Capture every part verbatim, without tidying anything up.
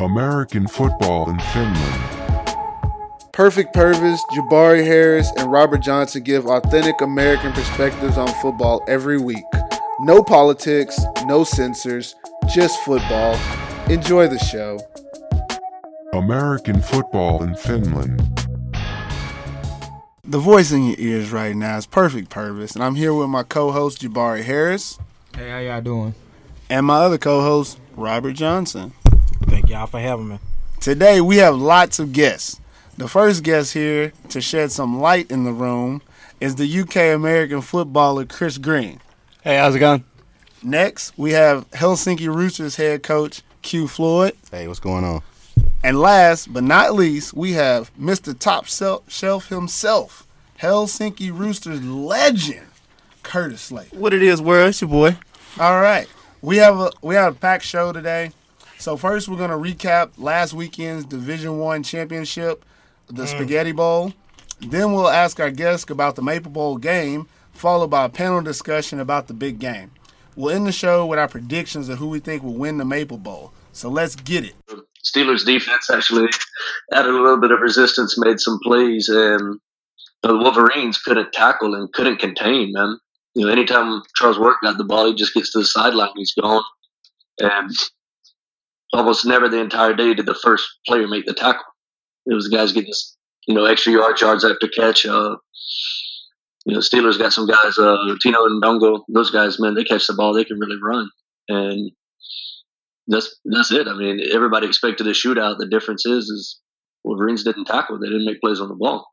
American football in Finland. Perfect Purvis, Jabari Harris, and Robert Johnson give authentic American perspectives on football every week. No politics, no censors, just football. Enjoy the show. American football in Finland. The voice in your ears right now is Perfect Purvis, and I'm here with my co-host Jabari Harris. Hey, how y'all doing? And my other co-host, Robert Johnson. Thank y'all for having me. Today we have lots of guests. The first guest here to shed some light in the room is the U K American footballer Chris Green. Hey, how's it going? Next, we have Helsinki Roosters head coach Q Floyd. Hey, what's going on? And last but not least, we have Mister Top Shelf himself, Helsinki Roosters legend, Curtis Slater. What it is, world? It's your boy. All right. We have a we have a packed show today. So first we're going to recap last weekend's Division One championship, the mm. Spaghetti Bowl. Then we'll ask our guests about the Maple Bowl game, followed by a panel discussion about the big game. We'll end the show with our predictions of who we think will win the Maple Bowl. So let's get it. Steelers defense actually added a little bit of resistance, made some plays, and the Wolverines couldn't tackle and couldn't contain, man. You know, anytime Charles Wurt got the ball, he just gets to the sideline, he's gone. And almost never the entire day did the first player make the tackle. It was the guys getting, you know, extra yard yards after catch. Uh, you know, Steelers got some guys, uh, Tino and Dongo, those guys, man, they catch the ball, they can really run. And That's that's it. I mean, everybody expected a shootout. The difference is, is Wolverines didn't tackle. They didn't make plays on the ball.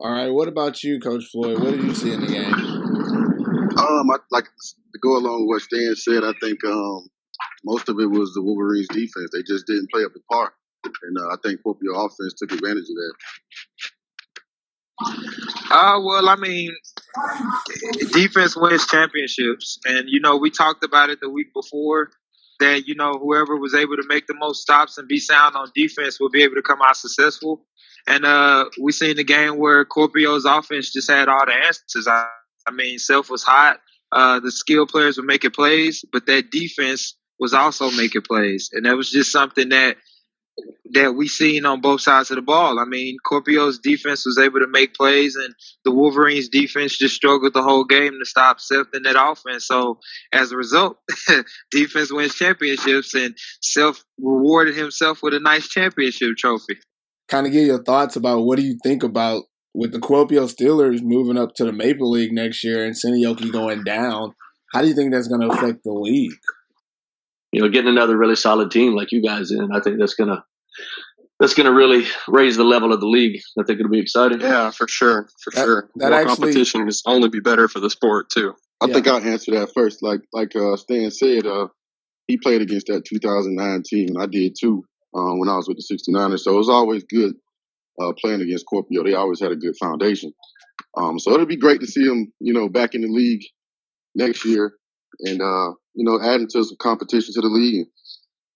All right. What about you, Coach Floyd? What did you see in the game? Um, I, like to go along with what Stan said. I think um, most of it was the Wolverines' defense. They just didn't play up to par, and uh, I think Kuopio offense took advantage of that. Uh, well, I mean, defense wins championships. And, you know, we talked about it the week before that, you know, whoever was able to make the most stops and be sound on defense will be able to come out successful. And uh, we seen the game where Kuopio's offense just had all the answers. I, I mean, Seth was hot. Uh, the skilled players were making plays, but that defense was also making plays. And that was just something that that we seen on both sides of the ball. I mean, Kuopio's defense was able to make plays, and the Wolverines' defense just struggled the whole game to stop Seth in that offense. So, as a result, defense wins championships, and Seth rewarded himself with a nice championship trophy. Kind of get your thoughts about what do you think about with the Kuopio Steelers moving up to the Maple League next year and Senioki going down. How do you think that's going to affect the league? You know, getting another really solid team like you guys in, I think that's gonna that's gonna really raise the level of the league. I think it'll be exciting. Yeah, for sure, for that, sure. That More actually, competition is only be better for the sport too. I yeah. think I'll answer that first. Like like uh, Stan said, uh, he played against that two thousand nine team, and I did too um, when I was with the sixty-niners. So it was always good uh, playing against Kuopio. They always had a good foundation. Um, so it'll be great to see them, you know, back in the league next year. And, uh, you know, adding to some competition to the league.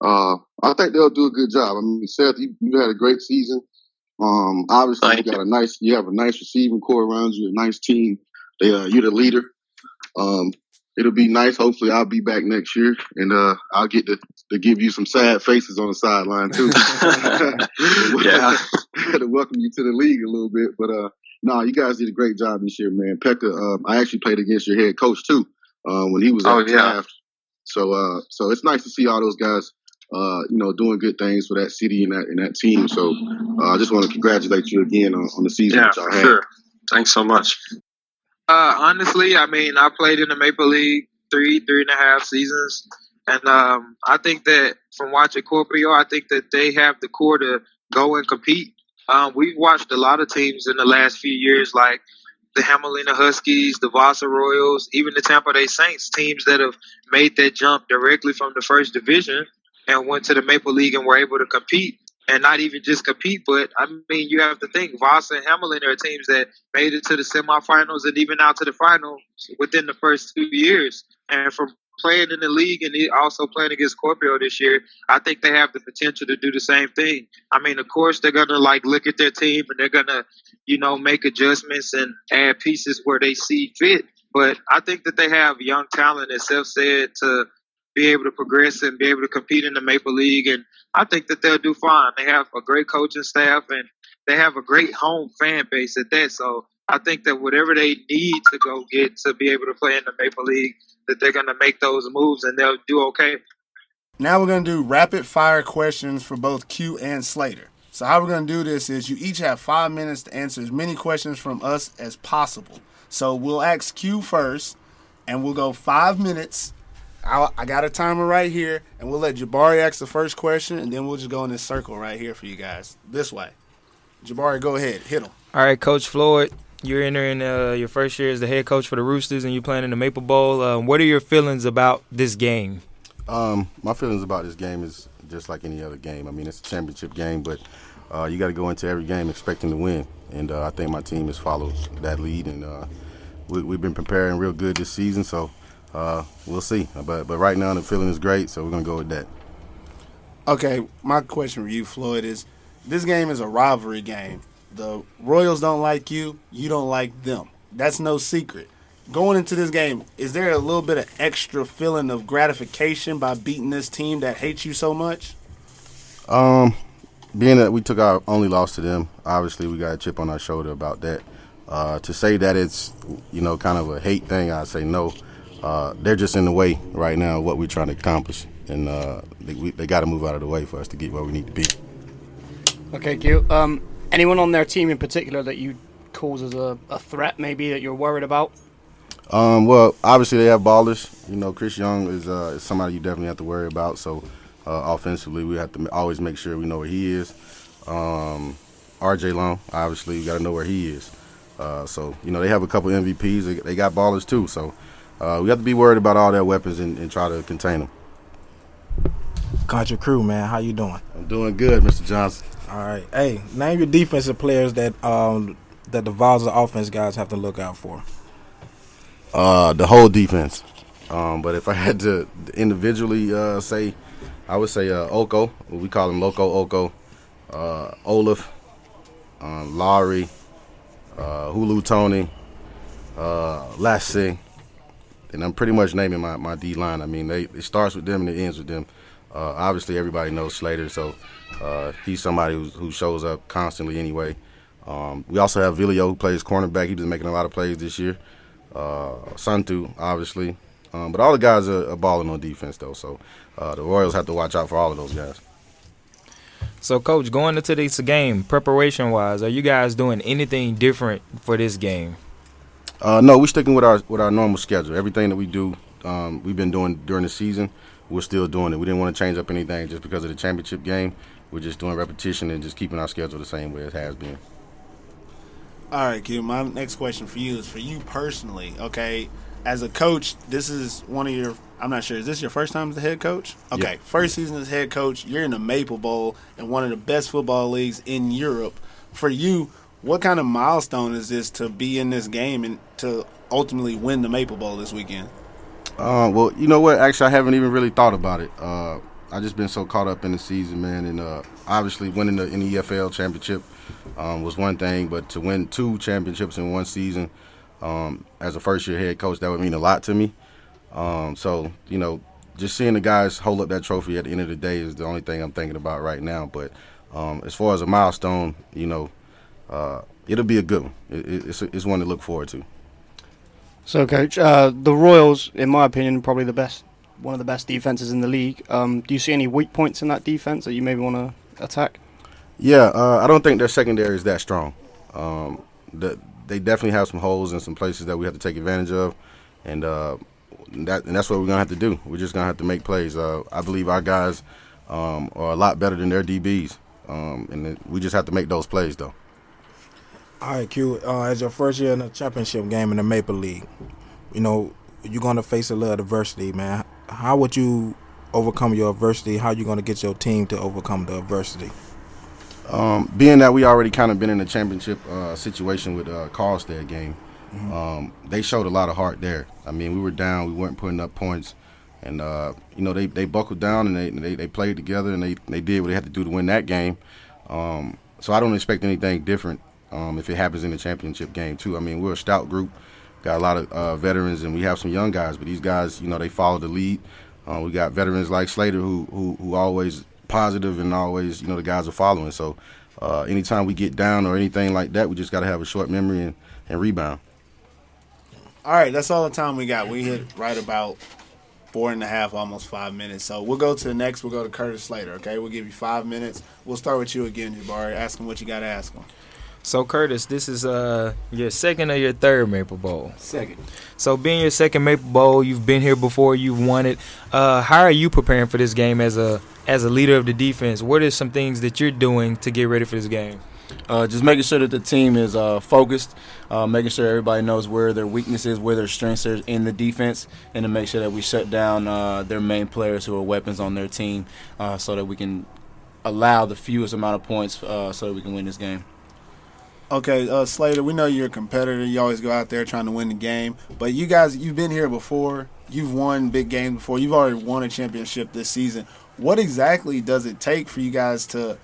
Uh, I think they'll do a good job. I mean, Seth, you, you had a great season. Um, obviously, Thank you got a nice, you have a nice receiving core around you, a nice team. They, uh, you're the leader. Um, it'll be nice. Hopefully, I'll be back next year, and uh, I'll get to, to give you some sad faces on the sideline too. Yeah, to welcome you to the league a little bit. But uh, no, you guys did a great job this year, man. Pekka, um, I actually played against your head coach too. Uh, when he was oh, at yeah. draft. So uh, so it's nice to see all those guys, uh, you know, doing good things for that city and that and that team. So uh, I just want to congratulate you again on, on the season. Yeah, for sure. Thanks so much. Uh, honestly, I mean, I played in the Maple League three, three and a half seasons. And um, I think that from watching Kuopio, I think that they have the core to go and compete. Um, we've watched a lot of teams in the last few years, like the Hamelina Huskies, the Vaasa Royals, even the Tampa Bay Saints, teams that have made that jump directly from the first division and went to the Maple League and were able to compete, and not even just compete, but, I mean, you have to think, Vaasa and Hamelina are teams that made it to the semifinals and even out to the final within the first two years. And from playing in the league and also playing against Kuopio this year, I think they have the potential to do the same thing. I mean, of course, they're going to, like, look at their team and they're going to, you know, make adjustments and add pieces where they see fit. But I think that they have young talent, as Seth said, to be able to progress and be able to compete in the Maple League. And I think that they'll do fine. They have a great coaching staff and they have a great home fan base at that. So I think that whatever they need to go get to be able to play in the Maple League, that they're going to make those moves and they'll do okay. Now we're going to do rapid-fire questions for both Q and Slater. So how we're going to do this is you each have five minutes to answer as many questions from us as possible. So we'll ask Q first, and we'll go five minutes. I'll, I got a timer right here, and we'll let Jabari ask the first question, and then we'll just go in this circle right here for you guys. This way. Jabari, go ahead. Hit him. All right, Coach Floyd, you're entering uh, your first year as the head coach for the Roosters, and you're playing in the Maple Bowl. Uh, what are your feelings about this game? Um, my feelings about this game is just like any other game. I mean, it's a championship game, but uh, you got to go into every game expecting to win. And uh, I think my team has followed that lead, and uh, we, we've been preparing real good this season. So uh, we'll see. But but right now the feeling is great, so we're going to go with that. Okay, my question for you, Floyd, is this game is a rivalry game. The Royals don't like you. You don't like them. That's no secret. Going into this game, is there a little bit of extra feeling of gratification by beating this team that hates you so much? Um, being that we took our only loss to them, obviously we got a chip on our shoulder about that. Uh, to say that it's, you know, kind of a hate thing, I'd say no. Uh, they're just in the way right now of what we're trying to accomplish, and uh, they, we, they got to move out of the way for us to get where we need to be. Okay, Q. Um, anyone on their team in particular that you cause as a, a threat maybe that you're worried about? Um, well, obviously they have ballers. You know, Chris Young is, uh, is somebody you definitely have to worry about. So, uh, offensively, we have to always make sure we know where he is. Um, R J Long, obviously, we got to know where he is. Uh, so, you know, they have a couple M V Ps. They, they got ballers too. So, uh, we have to be worried about all their weapons and, and try to contain them. Contra Crew, man, how you doing? I'm doing good, Mister Johnson. All right. Hey, name your defensive players that um, that the Vaasa offense guys have to look out for. Uh, the whole defense. Um, but if I had to individually uh, say, I would say uh, Oko. We call him Loco Oko. Uh, Olaf. Uh, Lowry. Uh, Hulu Tony. Uh, Lassie. And I'm pretty much naming my, my D-line. I mean, they, it starts with them and it ends with them. Uh, obviously, everybody knows Slater, so uh, he's somebody who's, who shows up constantly anyway. Um, we also have Vilio, who plays cornerback. He's been making a lot of plays this year. Uh, Santu, obviously. Um, but all the guys are, are balling on defense, though. So uh, the Royals have to watch out for all of those guys. So, Coach, going into this game, preparation-wise, are you guys doing anything different for this game? Uh, no, we're sticking with our with our normal schedule. Everything that we do, um, we've been doing during the season, we're still doing it. We didn't want to change up anything just because of the championship game. We're just doing repetition and just keeping our schedule the same way it has been. All right, Q, my next question for you is for you personally, okay? As a coach, this is one of your – I'm not sure. Is this your first time as the head coach? Okay, yeah. First season as head coach. You're in the Maple Bowl and one of the best football leagues in Europe. For you, what kind of milestone is this to be in this game and to ultimately win the Maple Bowl this weekend? Uh, well, you know what? Actually, I haven't even really thought about it. Uh, I've just been so caught up in the season, man, and uh, obviously winning the N E F L championship um, was one thing, but to win two championships in one season um, as a first-year head coach, that would mean a lot to me. Um, so, you know, just seeing the guys hold up that trophy at the end of the day is the only thing I'm thinking about right now. But um, as far as a milestone, you know, uh, it'll be a good one. It, it's, it's one to look forward to. So, Coach, uh, the Royals, in my opinion, are probably the best. One of the best defenses in the league. Um, do you see any weak points in that defense that you maybe want to attack? Yeah, uh, I don't think their secondary is that strong. Um, the, they definitely have some holes and some places that we have to take advantage of, and uh, that and that's what we're gonna have to do. We're just gonna have to make plays. Uh, I believe our guys um, are a lot better than their D Bs, um, and we just have to make those plays though. All right, Q. Uh, as your first year in the championship game in the Maple League, you know you're gonna face a lot of adversity, man. How would you overcome your adversity? How are you going to get your team to overcome the adversity? Um, being that we already kind of been in a championship uh, situation with uh, Carlstead game, mm-hmm. um, they showed a lot of heart there. I mean, we were down. We weren't putting up points. And, uh, you know, they, they buckled down and they, they, they played together and they, they did what they had to do to win that game. Um, so I don't expect anything different um, if it happens in the championship game, too. I mean, we're a stout group. Got a lot of uh, veterans, and we have some young guys. But these guys, you know, they follow the lead. Uh, we got veterans like Slater who who who always positive and always, you know, the guys are following. So uh, anytime we get down or anything like that, we just got to have a short memory and, and rebound. All right, that's all the time we got. We hit right about four and a half, almost five minutes. So we'll go to the next. We'll go to Curtis Slater, okay? We'll give you five minutes. We'll start with you again, Jabari. Ask him what you got to ask him. So, Curtis, this is uh, your second or your third Maple Bowl? Second. So, being your second Maple Bowl, you've been here before, you've won it. Uh, how are you preparing for this game as a as a leader of the defense? What are some things that you're doing to get ready for this game? Uh, just making sure that the team is uh, focused, uh, making sure everybody knows where their weaknesses, where their strengths are in the defense, and to make sure that we shut down uh, their main players who are weapons on their team uh, so that we can allow the fewest amount of points uh, so that we can win this game. Okay, uh, Slater, we know you're a competitor. You always go out there trying to win the game. But you guys, you've been here before. You've won big games before. You've already won a championship this season. What exactly does it take for you guys to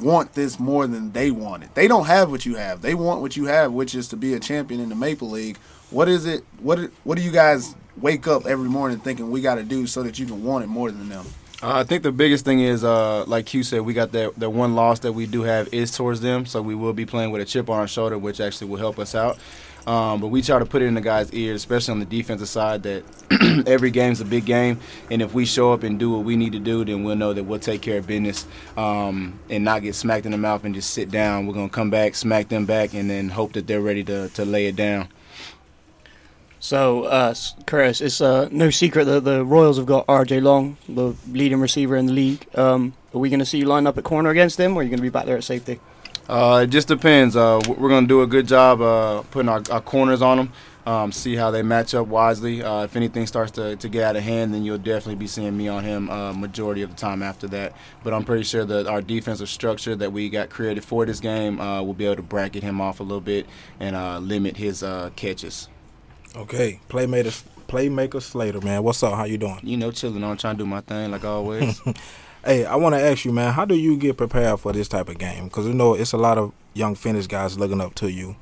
want this more than they want it? They don't have what you have. They want what you have, which is to be a champion in the Maple League. What is it? What What do you guys wake up every morning thinking we got to do so that you can want it more than them? Uh, I think the biggest thing is, uh, like Q said, we got that, that one loss that we do have is towards them, so we will be playing with a chip on our shoulder, which actually will help us out. Um, but we try to put it in the guys' ears, especially on the defensive side, that every game's a big game, and if we show up and do what we need to do, then we'll know that we'll take care of business um, and not get smacked in the mouth and just sit down. We're going to come back, smack them back, and then hope that they're ready to, to lay it down. So, uh, Chris, it's uh, no secret that the Royals have got R J Long, the leading receiver in the league. Um, are we going to see you line up at corner against him, or are you going to be back there at safety? Uh, it just depends. Uh, we're going to do a good job uh, putting our, our corners on them, um, see how they match up wisely. Uh, if anything starts to, to get out of hand, then you'll definitely be seeing me on him uh, majority of the time after that. But I'm pretty sure that our defensive structure that we got created for this game uh, will be able to bracket him off a little bit and uh, limit his uh, catches. Okay, playmaker, playmaker Slater, man. What's up? How you doing? You know, chilling on, trying to do my thing like always. Hey, I want to ask you, man, how do you get prepared for this type of game? Because, you know, it's a lot of young Finnish guys looking up to you.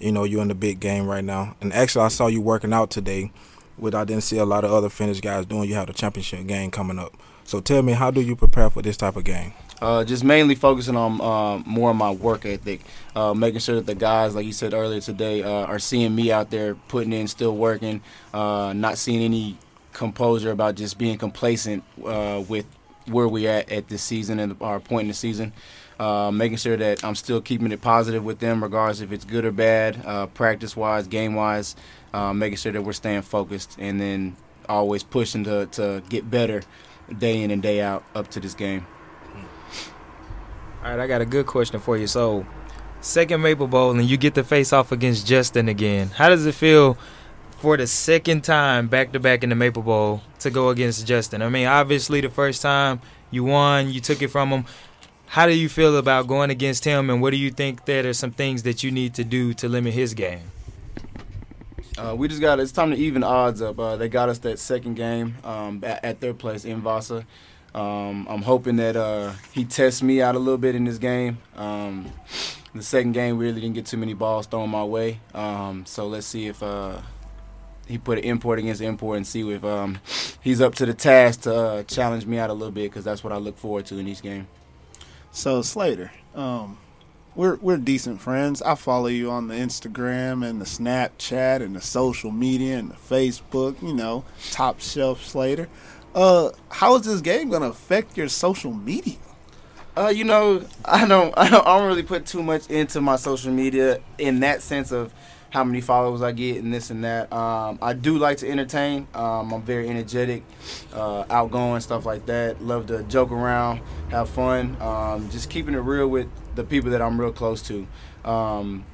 You know, you're in the big game right now. And actually, I saw you working out today, which I didn't see a lot of other Finnish guys doing. You have the championship game coming up. So tell me, how do you prepare for this type of game? Uh, just mainly focusing on uh, more of my work ethic, uh, making sure that the guys, like you said earlier today, uh, are seeing me out there putting in, still working, uh, not seeing any composure about just being complacent uh, with where we at at this season and our point in the season. Uh, making sure that I'm still keeping it positive with them, regardless if it's good or bad, uh, practice-wise, game-wise, uh, making sure that we're staying focused and then always pushing to, to get better day in and day out up to this game. All right, I got a good question for you. So, second Maple Bowl, and you get to face off against Justin again. How does it feel for the second time back-to-back in the Maple Bowl to go against Justin? I mean, obviously the first time you won, you took it from him. How do you feel about going against him, and what do you think that are some things that you need to do to limit his game? Uh, we just got – it's time to even odds up. Uh, they got us that second game um, at, at their place in Vaasa. Um, I'm hoping that uh, he tests me out a little bit in this game. Um, the second game, we really didn't get too many balls thrown my way. Um, so let's see if uh, he put an import against import and see if um, he's up to the task to uh, challenge me out a little bit, because that's what I look forward to in each game. So, Slater, um, we're we're decent friends. I follow you on the Instagram and the Snapchat and the social media and the Facebook, you know, top shelf Slater. Uh, how is this game gonna affect your social media? Uh, you know, I don't, I don't, I don't really put too much into my social media in that sense of how many followers I get and this and that. Um, I do like to entertain. Um, I'm very energetic, uh, outgoing, stuff like that. Love to joke around, have fun. Um, just keeping it real with the people that I'm real close to. Um,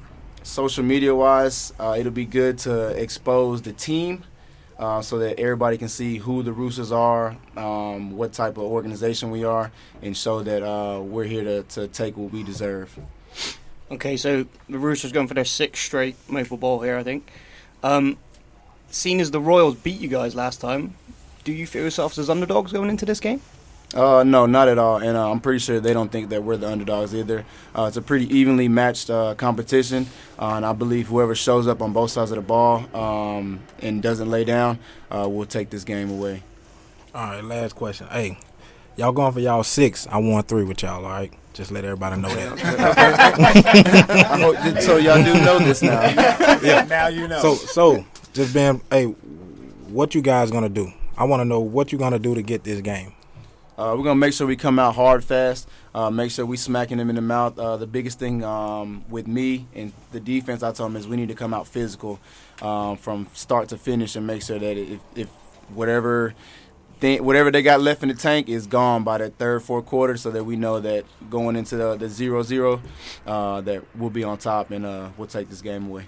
social media wise, uh, it'll be good to expose the team. Uh, so that everybody can see who the Roosters are, um, what type of organization we are, and show that uh, we're here to, to take what we deserve. Okay, so the Roosters going for their sixth straight Maple Bowl here, I think. Um, seeing as the Royals beat you guys last time, do you feel yourselves as underdogs going into this game? Uh, no, not at all, and uh, I'm pretty sure they don't think that we're the underdogs either. Uh, it's a pretty evenly matched uh, competition, uh, and I believe whoever shows up on both sides of the ball um, and doesn't lay down uh, will take this game away. All right, last question. Hey, y'all going for y'all six. I won three with y'all, all right? Just let everybody know that. I hope, so y'all do know this now. Yeah. Now you know. So, so just being, hey, what you guys going to do? I want to know what you're going to do to get this game. Uh, we're going to make sure we come out hard, fast, uh, make sure we smacking them in the mouth. Uh, the biggest thing um, with me and the defense, I told them, is we need to come out physical um, from start to finish and make sure that if, if whatever thing, whatever they got left in the tank is gone by that third, fourth quarter, so that we know that going into the, the zero zero uh, that we'll be on top and uh, we'll take this game away.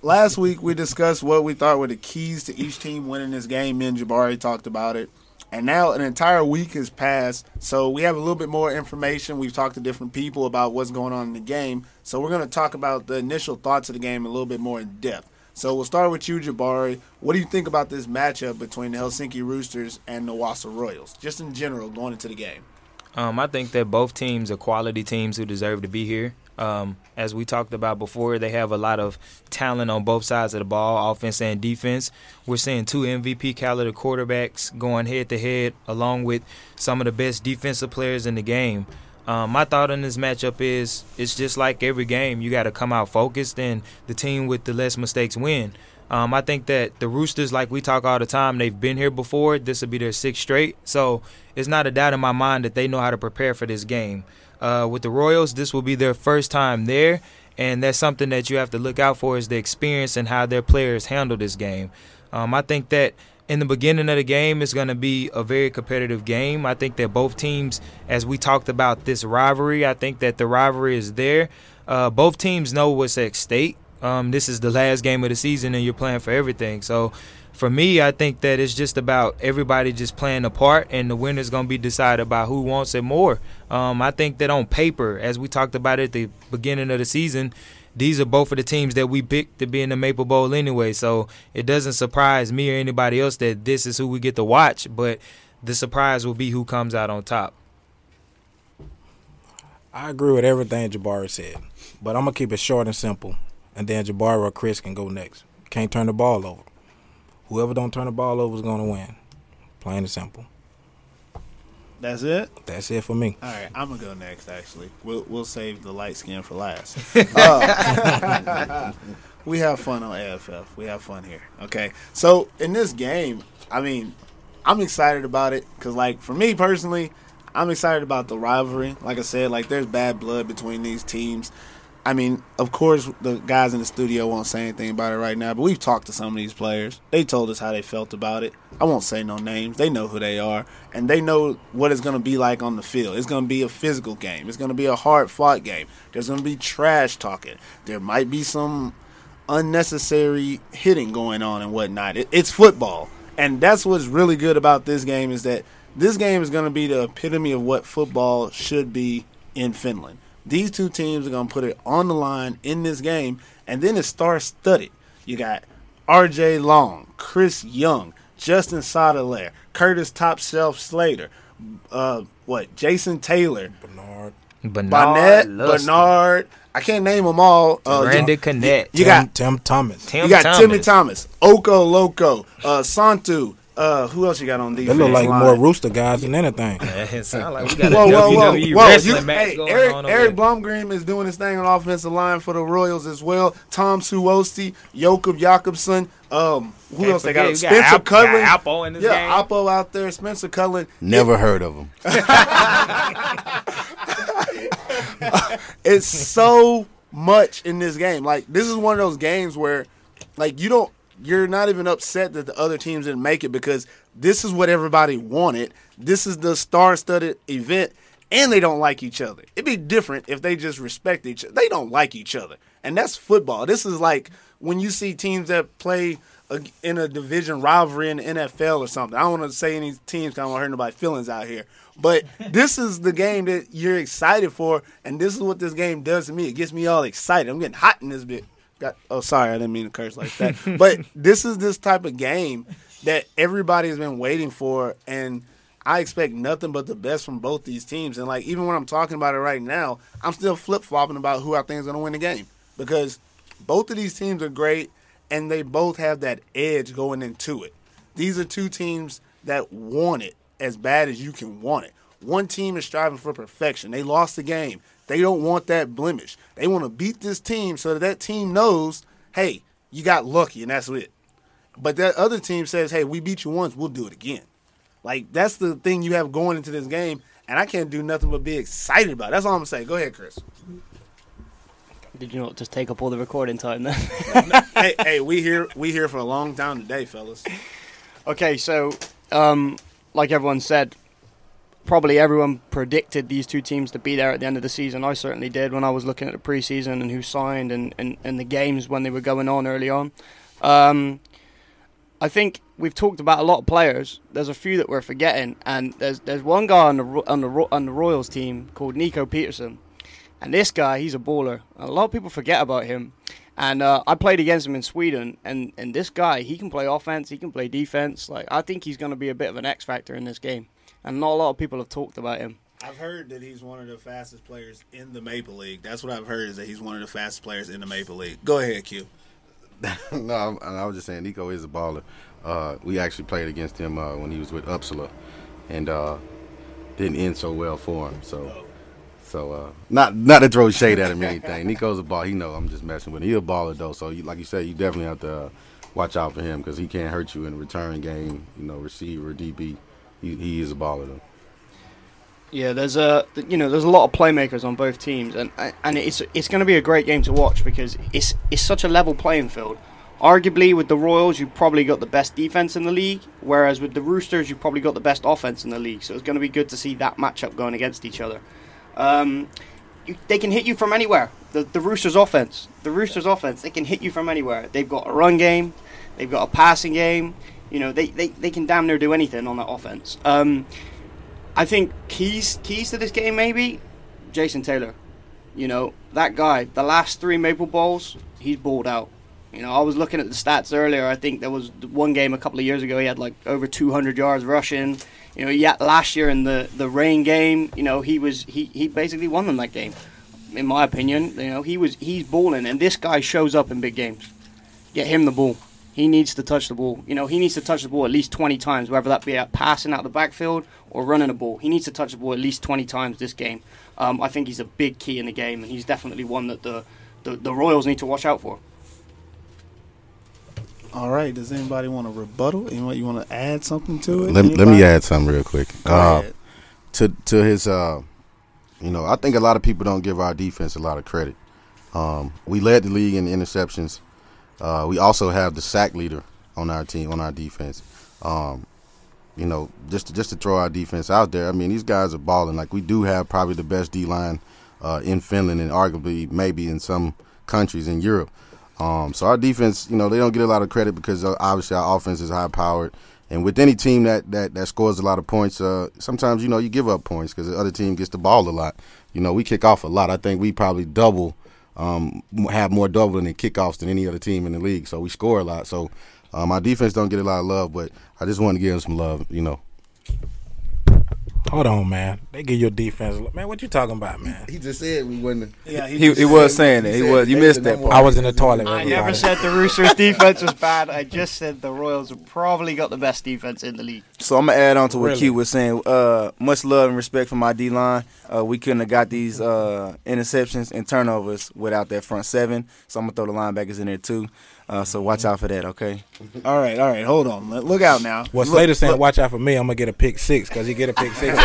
Last week we discussed what we thought were the keys to each team winning this game. Me and Jabari talked about it. And now an entire week has passed, so we have a little bit more information. We've talked to different people about what's going on in the game. So we're going to talk about the initial thoughts of the game a little bit more in depth. So we'll start with you, Jabari. What do you think about this matchup between the Helsinki Roosters and the Vaasa Royals, just in general going into the game? Um, I think that both teams are quality teams who deserve to be here. Um, as we talked about before, they have a lot of talent on both sides of the ball, offense and defense. We're seeing two M V P caliber quarterbacks going head-to-head along with some of the best defensive players in the game. Um, my thought on this matchup is it's just like every game. You got to come out focused, and the team with the less mistakes win. Um, I think that the Roosters, like we talk all the time, they've been here before. This will be their sixth straight. So it's not a doubt in my mind that they know how to prepare for this game. Uh, with the Royals, this will be their first time there, and that's something that you have to look out for is the experience and how their players handle this game. Um, I think that in the beginning of the game, it's going to be a very competitive game. I think that both teams, as we talked about this rivalry, I think that the rivalry is there. Uh, both teams know what's at stake. Um, this is the last game of the season, and you're playing for everything. So for me, I think that it's just about everybody just playing a part, and the winner's going to be decided by who wants it more. Um, I think that on paper, as we talked about at the beginning of the season, these are both of the teams that we picked to be in the Maple Bowl anyway. So it doesn't surprise me or anybody else that this is who we get to watch, but the surprise will be who comes out on top. I agree with everything Jabari said, but I'm going to keep it short and simple, and then Jabari or Chris can go next. Can't turn the ball over. Whoever don't turn the ball over is going to win. Plain and simple. That's it? That's it for me. All right, I'm going to go next, actually. We'll we'll save the light skin for last. uh, we have fun on A F F. We have fun here. Okay, so in this game, I mean, I'm excited about it because, like, for me personally, I'm excited about the rivalry. Like I said, like, there's bad blood between these teams. I mean, of course, the guys in the studio won't say anything about it right now, but we've talked to some of these players. They told us how they felt about it. I won't say no names. They know who they are, and they know what it's going to be like on the field. It's going to be a physical game. It's going to be a hard-fought game. There's going to be trash talking. There might be some unnecessary hitting going on and whatnot. It, it's football, and that's what's really good about this game is that this game is going to be the epitome of what football should be in Finland. These two teams are going to put it on the line in this game, and then it's star-studded. You got R J Long, Chris Young, Justin Sottilare, Curtis Top Shelf Slater, uh, what, Jason Taylor, Bernard, Bernard, Bernard. I can't name them all. Uh, Brandon Connect. You, you got Tim, Tim Thomas. Tim you got Thomas. Timothy Thomas, Oko Loco, uh, Santu. Uh, who else you got on defense? They look like line? More rooster guys than anything. It sounds like we got a whoa, W W E whoa, whoa. wrestling you, match hey, going Eric, on. Eric Blomgren is doing his thing on the offensive line for the Royals as well. Tom Suosi, Jakob Jakobson. Um, who Can't else forget, they got? Spencer got Op- Cullen. Got Oppo in this yeah, game. Yeah, Oppo out there. Spencer Cullen. Never yeah. heard of him. It's so much in this game. Like, this is one of those games where, like, you don't. You're not even upset that the other teams didn't make it because this is what everybody wanted. This is the star-studded event, and they don't like each other. It'd be different if they just respect each other. They don't like each other, and that's football. This is like when you see teams that play a, in a division rivalry in the N F L or something. I don't want to say any teams because I don't want to hurt nobody's feelings out here. But this is the game that you're excited for, and this is what this game does to me. It gets me all excited. I'm getting hot in this bit. Got, oh, sorry, I didn't mean to curse like that. But this is this type of game that everybody has been waiting for, and I expect nothing but the best from both these teams. And, like, even when I'm talking about it right now, I'm still flip-flopping about who I think is going to win the game because both of these teams are great, and they both have that edge going into it. These are two teams that want it. as bad as you can want it. One team is striving for perfection. They lost the game. They don't want that blemish. They want to beat this team so that that team knows, hey, you got lucky and that's it. But that other team says, hey, we beat you once, we'll do it again. Like, that's the thing you have going into this game, and I can't do nothing but be excited about it. That's all I'm going to say. Go ahead, Chris. Did you not just take up all the recording time then? no, no. Hey, hey, we here we here for a long time today, fellas. Okay, so um, like everyone said, probably everyone predicted these two teams to be there at the end of the season. I certainly did when I was looking at the preseason and who signed and, and, and the games when they were going on early on. Um, I think we've talked about a lot of players. There's a few that we're forgetting, and there's there's one guy on the on the on the Royals team called Niko Peterson. And this guy, he's a baller. A lot of people forget about him. And uh, I played against him in Sweden. And, and this guy, he can play offense. He can play defense. Like, I think he's going to be a bit of an X factor in this game. And not a lot of people have talked about him. I've heard that he's one of the fastest players in the Maple League. That's what I've heard, is that he's one of the fastest players in the Maple League. Go ahead, Q. no, I'm, I was just saying Niko is a baller. Uh, we actually played against him uh, when he was with Uppsala. And uh, didn't end so well for him. So. Oh. So, uh, not not to throw shade at him or anything. Nico's a baller. He know I'm just messing with him. He's a baller, though. So, you, like you said, you definitely have to uh, watch out for him because he can't hurt you in the return game, you know, receiver, D B. He, he is a baller, though. Yeah, there's a, you know, there's a lot of playmakers on both teams. And and it's it's going to be a great game to watch because it's it's such a level playing field. Arguably, with the Royals, you've probably got the best defense in the league, whereas with the Roosters, you've probably got the best offense in the league. So, it's going to be good to see that matchup going against each other. Um, you, they can hit you from anywhere. The, the Roosters' offense, the Roosters' offense, they can hit you from anywhere. They've got a run game, they've got a passing game. You know, they, they, they can damn near do anything on that offense. Um, I think keys keys to this game maybe Jason Taylor. You know, that guy. The last three Maple Bowls, he's balled out. You know, I was looking at the stats earlier. I think there was one game a couple of years ago he had like over two hundred yards rushing. You know, yeah, last year in the, the rain game, you know, he was he, he basically won them that game. In my opinion, you know, he was he's balling, and this guy shows up in big games. Get him the ball. He needs to touch the ball. You know, he needs to touch the ball at least twenty times, whether that be at passing out the backfield or running the ball. He needs to touch the ball at least twenty times this game. Um, I think he's a big key in the game, and he's definitely one that the, the, the Royals need to watch out for. All right. Does anybody want to rebuttal? Anyone you want to add something to it? Let, let me add something real quick. Uh, to to his, uh, you know, I think a lot of people don't give our defense a lot of credit. Um, we led the league in interceptions. Uh, we also have the sack leader on our team on our defense. Um, you know, just to, just to throw our defense out there. I mean, these guys are balling. Like, we do have probably the best D line uh, in Finland and arguably maybe in some countries in Europe. Um, so our defense, you know, they don't get a lot of credit because uh, obviously our offense is high-powered. And with any team that, that, that scores a lot of points, uh, sometimes, you know, you give up points because the other team gets the ball a lot. You know, we kick off a lot. I think we probably double, um, have more doubling and kickoffs than any other team in the league. So we score a lot. So um, our defense don't get a lot of love, but I just wanted to give them some love, you know. Hold on, man. They give your defense. Man, what you talking about, man? He just said we wouldn't. Yeah, he, he, he was saying it. He, he was. You missed that part. I was in the toilet. I never said the Roosters' defense was bad. I just said the Royals have probably got the best defense in the league. So I'm going to add on to what really? Q was saying. Uh, much love and respect for my D-line. Uh, we couldn't have got these uh, interceptions and turnovers without that front seven. So I'm going to throw the linebackers in there, too. Uh, so watch out for that, okay? All right, all right, hold on. Look out now. Well, Slater's saying watch out for me. I'm going to get a pick six because he get a pick six.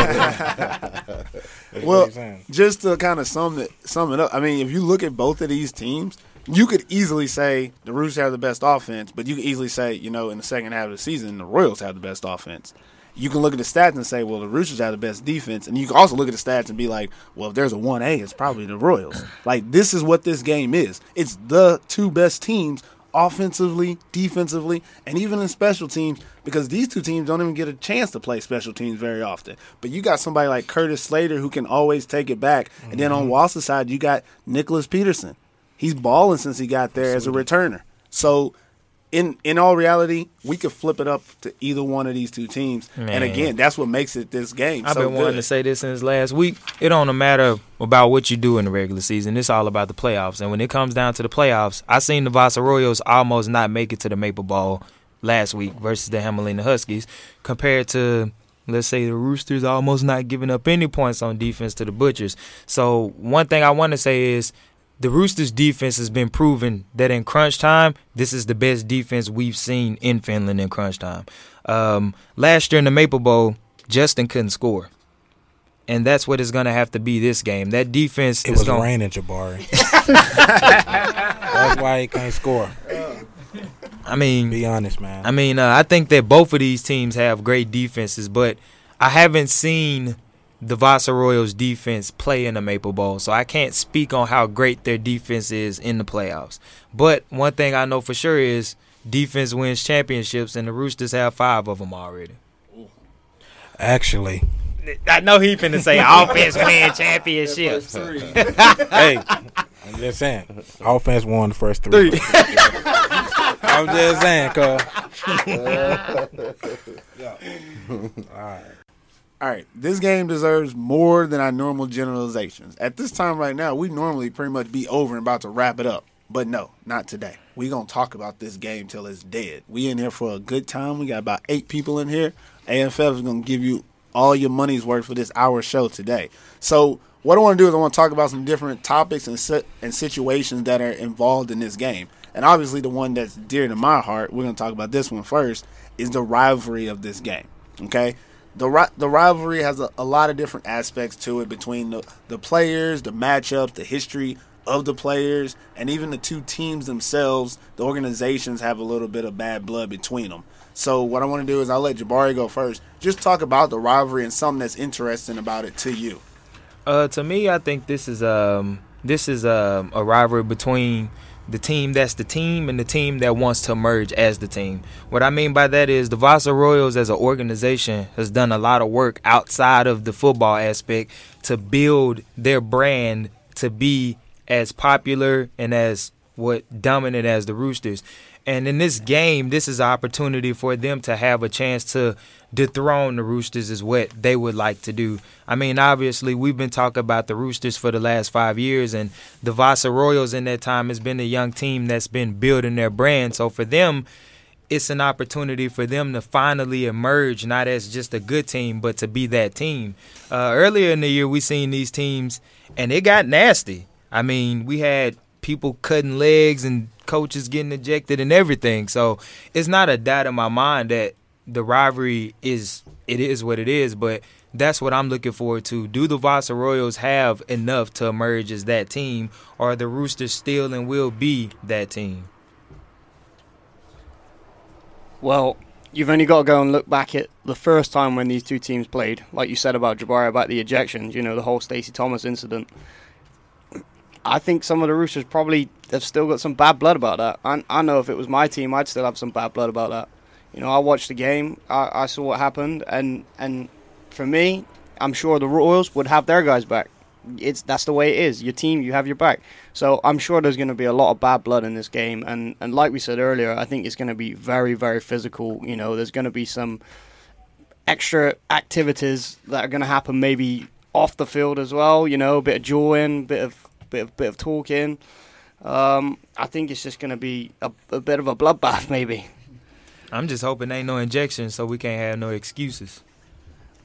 Well, just to kind of sum it, sum it up, I mean, if you look at both of these teams, you could easily say the Roosters have the best offense, but you could easily say, you know, in the second half of the season, the Royals have the best offense. You can look at the stats and say, well, the Roosters have the best defense. And you can also look at the stats and be like, well, if there's a one A, it's probably the Royals. Like, this is what this game is. It's the two best teams offensively, defensively, and even in special teams, because these two teams don't even get a chance to play special teams very often. But you got somebody like Curtis Slater who can always take it back. Mm-hmm. And then on Walsh's side, you got Nicholas Peterson. He's balling since he got there Absolutely. as a returner. So in in all reality, we could flip it up to either one of these two teams. Man. And again, that's what makes it this game. I've so been good. wanting to say this since last week. It don't matter about what you do in the regular season. It's all about the playoffs. And when it comes down to the playoffs, I seen the Vaasa Royals almost not make it to the Maple Bowl last week versus the Hamelina Huskies compared to Let's say the Roosters almost not giving up any points on defense to the Butchers. So one thing I want to say is the Roosters' defense has been proven that in crunch time, this is the best defense we've seen in Finland in crunch time. Um, last year in the Maple Bowl, Justin couldn't score. And that's what it's going to have to be this game. That defense it is going to... It was gonna... raining, Jabari. That's why he can't score. I mean, be honest, man. I mean, uh, I think that both of these teams have great defenses, but I haven't seen the Vaasa Royals defense play in the Maple Bowl, so I can't speak on how great their defense is in the playoffs. But one thing I know for sure is defense wins championships, and the Roosters have five of them already. Actually, I know he finna say offense wins championships. Hey, I'm just saying, offense won the first three. three. I'm just saying, cuz. Yeah. All right. All right. This game deserves more than our normal generalizations. At this time right now, we normally pretty much be over and about to wrap it up. But no, not today. We're going to talk about this game till it's dead. We in here for a good time. We got about eight people in here. A F L is going to give you all your money's worth for this hour show today. So what I want to do is I want to talk about some different topics and sit- and situations that are involved in this game. And obviously the one that's dear to my heart, we're going to talk about this one first, is the rivalry of this game, okay? The ri- the rivalry has a, a lot of different aspects to it between the, the players, the matchups, the history of the players, and even the two teams themselves. The organizations have a little bit of bad blood between them. So what I want to do is I'll let Jabari go first. Just talk about the rivalry and something that's interesting about it to you. Uh, to me, I think this is, um, this is um, a rivalry between – the team that's the team and the team that wants to merge as the team. What I mean by that is the Vaasa Royals as an organization has done a lot of work outside of the football aspect to build their brand to be as popular and as what dominant as the Roosters. And in this game, this is an opportunity for them to have a chance to dethrone the Roosters is what they would like to do. I mean, obviously, we've been talking about the Roosters for the last five years, and the Vaasa Royals in that time has been a young team that's been building their brand. So for them, it's an opportunity for them to finally emerge, not as just a good team, but to be that team. Uh, earlier in the year, we seen these teams, and it got nasty. I mean, we had people cutting legs and coaches getting ejected and everything. So it's not a doubt in my mind that the rivalry is it is what it is, but that's what I'm looking forward to. Do the Vaasa Royals have enough to emerge as that team, or are the Roosters still and will be that team? Well, you've only got to go and look back at the first time when these two teams played, like you said about Jabari, about the ejections, you know, the whole Stacey Thomas incident. I think some of the Roosters probably have still got some bad blood about that. I, I know if it was my team, I'd still have some bad blood about that. You know, I watched the game, I, I saw what happened, and, and for me, I'm sure the Royals would have their guys back. It's That's the way it is. Your team, you have your back. So I'm sure there's going to be a lot of bad blood in this game, and, and like we said earlier, I think it's going to be very, very physical. You know, there's going to be some extra activities that are going to happen maybe off the field as well, you know, a bit of jawing, bit of, bit of, bit of talking. Um, I think it's just going to be a, a bit of a bloodbath maybe. I'm just hoping there ain't no injections so we can't have no excuses.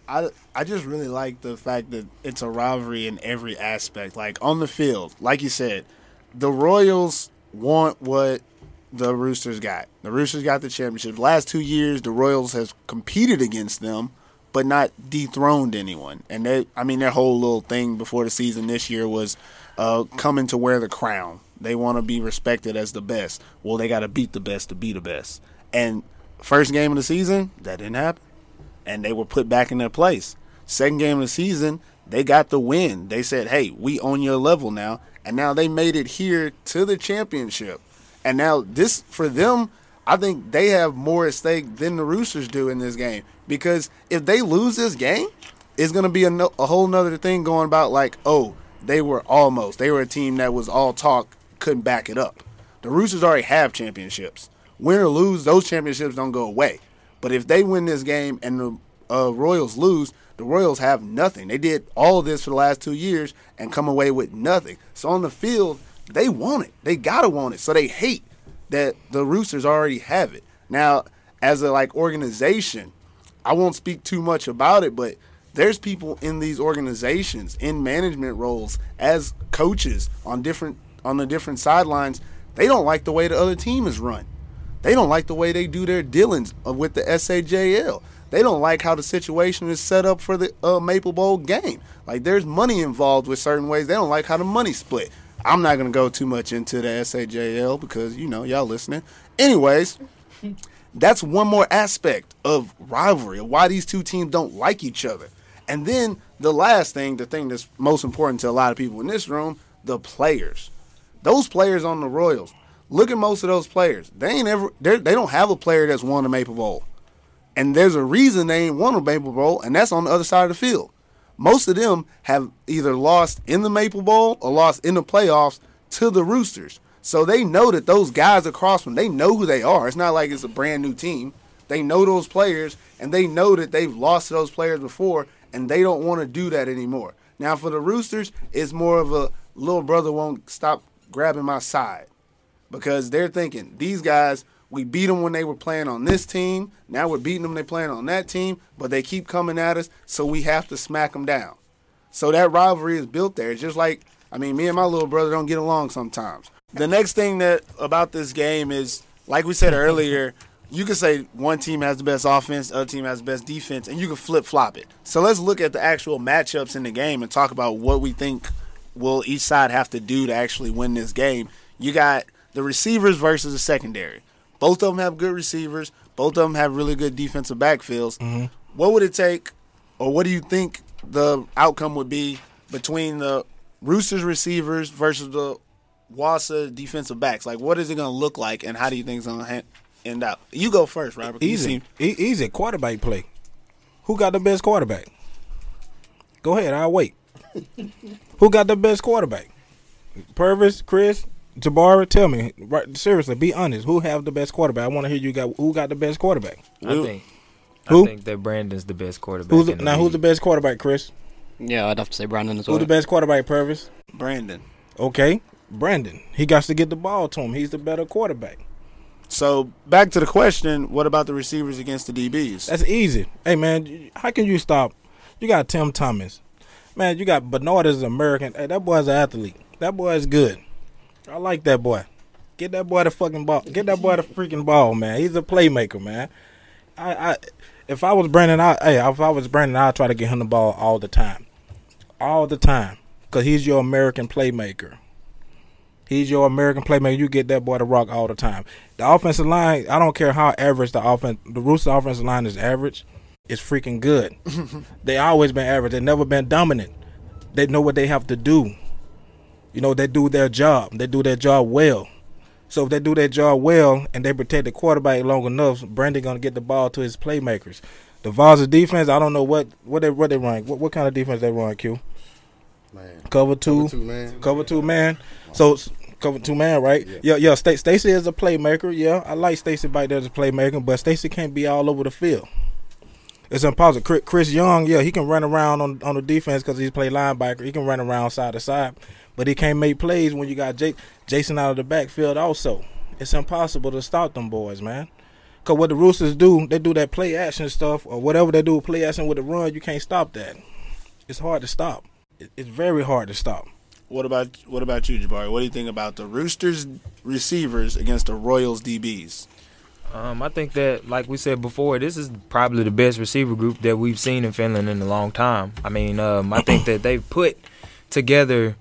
I, I just really like the fact that it's a rivalry in every aspect. Like, on the field, like you said, the Royals want what the Roosters got. The Roosters got the championship. Last two years, the Royals has competed against them, but not dethroned anyone. And, they, I mean, their whole little thing before the season this year was uh, coming to wear the crown. They want to be respected as the best. Well, they got to beat the best to be the best. And first game of the season, that didn't happen. And they were put back in their place. Second game of the season, they got the win. They said, hey, we on your level now. And now they made it here to the championship. And now this, for them, I think they have more at stake than the Roosters do in this game. Because if they lose this game, it's going to be a, no, a whole nother thing going about like, oh, they were almost. They were a team that was all talk, couldn't back it up. The Roosters already have championships. Win or lose, those championships don't go away. But if they win this game and the uh, Royals lose, the Royals have nothing. They did all this for the last two years and come away with nothing. So on the field, they want it. They got to want it. So they hate that the Roosters already have it. Now, as a like organization, I won't speak too much about it, but there's people in these organizations, in management roles, as coaches on different on the different sidelines. They don't like the way the other team is run. They don't like the way they do their dealings with the S A J L. They don't like how the situation is set up for the uh, Maple Bowl game. Like, there's money involved with certain ways. They don't like how the money split. I'm not going to go too much into the S A J L because, you know, y'all listening. Anyways, that's one more aspect of rivalry, of why these two teams don't like each other. And then the last thing, the thing that's most important to a lot of people in this room, the players. Those players on the Royals, look at most of those players. They ain't ever they don't have a player that's won a Maple Bowl. And there's a reason they ain't won a Maple Bowl, and that's on the other side of the field. Most of them have either lost in the Maple Bowl or lost in the playoffs to the Roosters. So they know that those guys across from them, they know who they are. It's not like it's a brand new team. They know those players, and they know that they've lost to those players before, and they don't want to do that anymore. Now, for the Roosters, it's more of a little brother won't stop grabbing my side, because they're thinking, these guys, we beat them when they were playing on this team. Now we're beating them when they're playing on that team, but they keep coming at us, so we have to smack them down. So that rivalry is built there. It's just like, I mean, me and my little brother don't get along sometimes. The next thing that about this game is, like we said earlier, you could say one team has the best offense, the other team has the best defense, and you can flip-flop it. So let's look at the actual matchups in the game and talk about what we think will each side have to do to actually win this game. You got the receivers versus the secondary. Both of them have good receivers. Both of them have really good defensive backfields. Mm-hmm. What would it take, or what do you think the outcome would be between the Roosters receivers versus the Wausau defensive backs? Like, what is it going to look like, and how do you think it's going to ha- end out? You go first, Robert. Easy. E- easy. Quarterback play. Who got the best quarterback? Go ahead. I'll wait. Who got the best quarterback? Purvis, Chris, Jabari, tell me. Right, seriously, be honest. Who have the best quarterback? I want to hear you got who got the best quarterback. I who? think who? I think that Brandon's the best quarterback. Who's the, now, league. Who's the best quarterback, Chris? Yeah, I'd have to say Brandon as well. Who's the best quarterback, Purvis? Brandon. Okay, Brandon. He got to get the ball to him. He's the better quarterback. So, back to the question, what about the receivers against the D Bs? That's easy. Hey, man, how can you stop? You got Tim Thomas. Man, you got Bernard as an American. Hey, that boy's an athlete. That boy is good. I like that boy. Get that boy the fucking ball. Get that boy the freaking ball, man. He's a playmaker, man. I, I if I was Brandon, I hey, if I was Brandon, I'd try to get him the ball all the time, all the time, because he's your American playmaker. He's your American playmaker. You get that boy to rock all the time. The offensive line, I don't care how average the offense, the Roosters offensive line is average. It's freaking good. They always been average. They never been dominant. They know what they have to do. You know, they do their job. They do their job well. So if they do their job well and they protect the quarterback long enough, Brandon gonna get the ball to his playmakers. The Vaasa defense, I don't know what what they what they run. What, what kind of defense they run? Q. Man. Cover two, cover two man. Cover two man. So cover two man, right? Yeah, yeah. yeah St- Stacy is a playmaker. Yeah, I like Stacy back there as a playmaker, but Stacy can't be all over the field. It's impossible. Chris Young, yeah, he can run around on, on the defense because he's played linebacker. He can run around side to side, but he can't make plays when you got Jake, Jason out of the backfield also. It's impossible to stop them boys, man. Because what the Roosters do, they do that play action stuff or whatever they do, play action with the run, you can't stop that. It's hard to stop. It's very hard to stop. What about what about you, Jabari? What do you think about the Roosters receivers against the Royals D Bs? Um, I think that, like we said before, this is probably the best receiver group that we've seen in Finland in a long time. I mean, um, I think that they've put together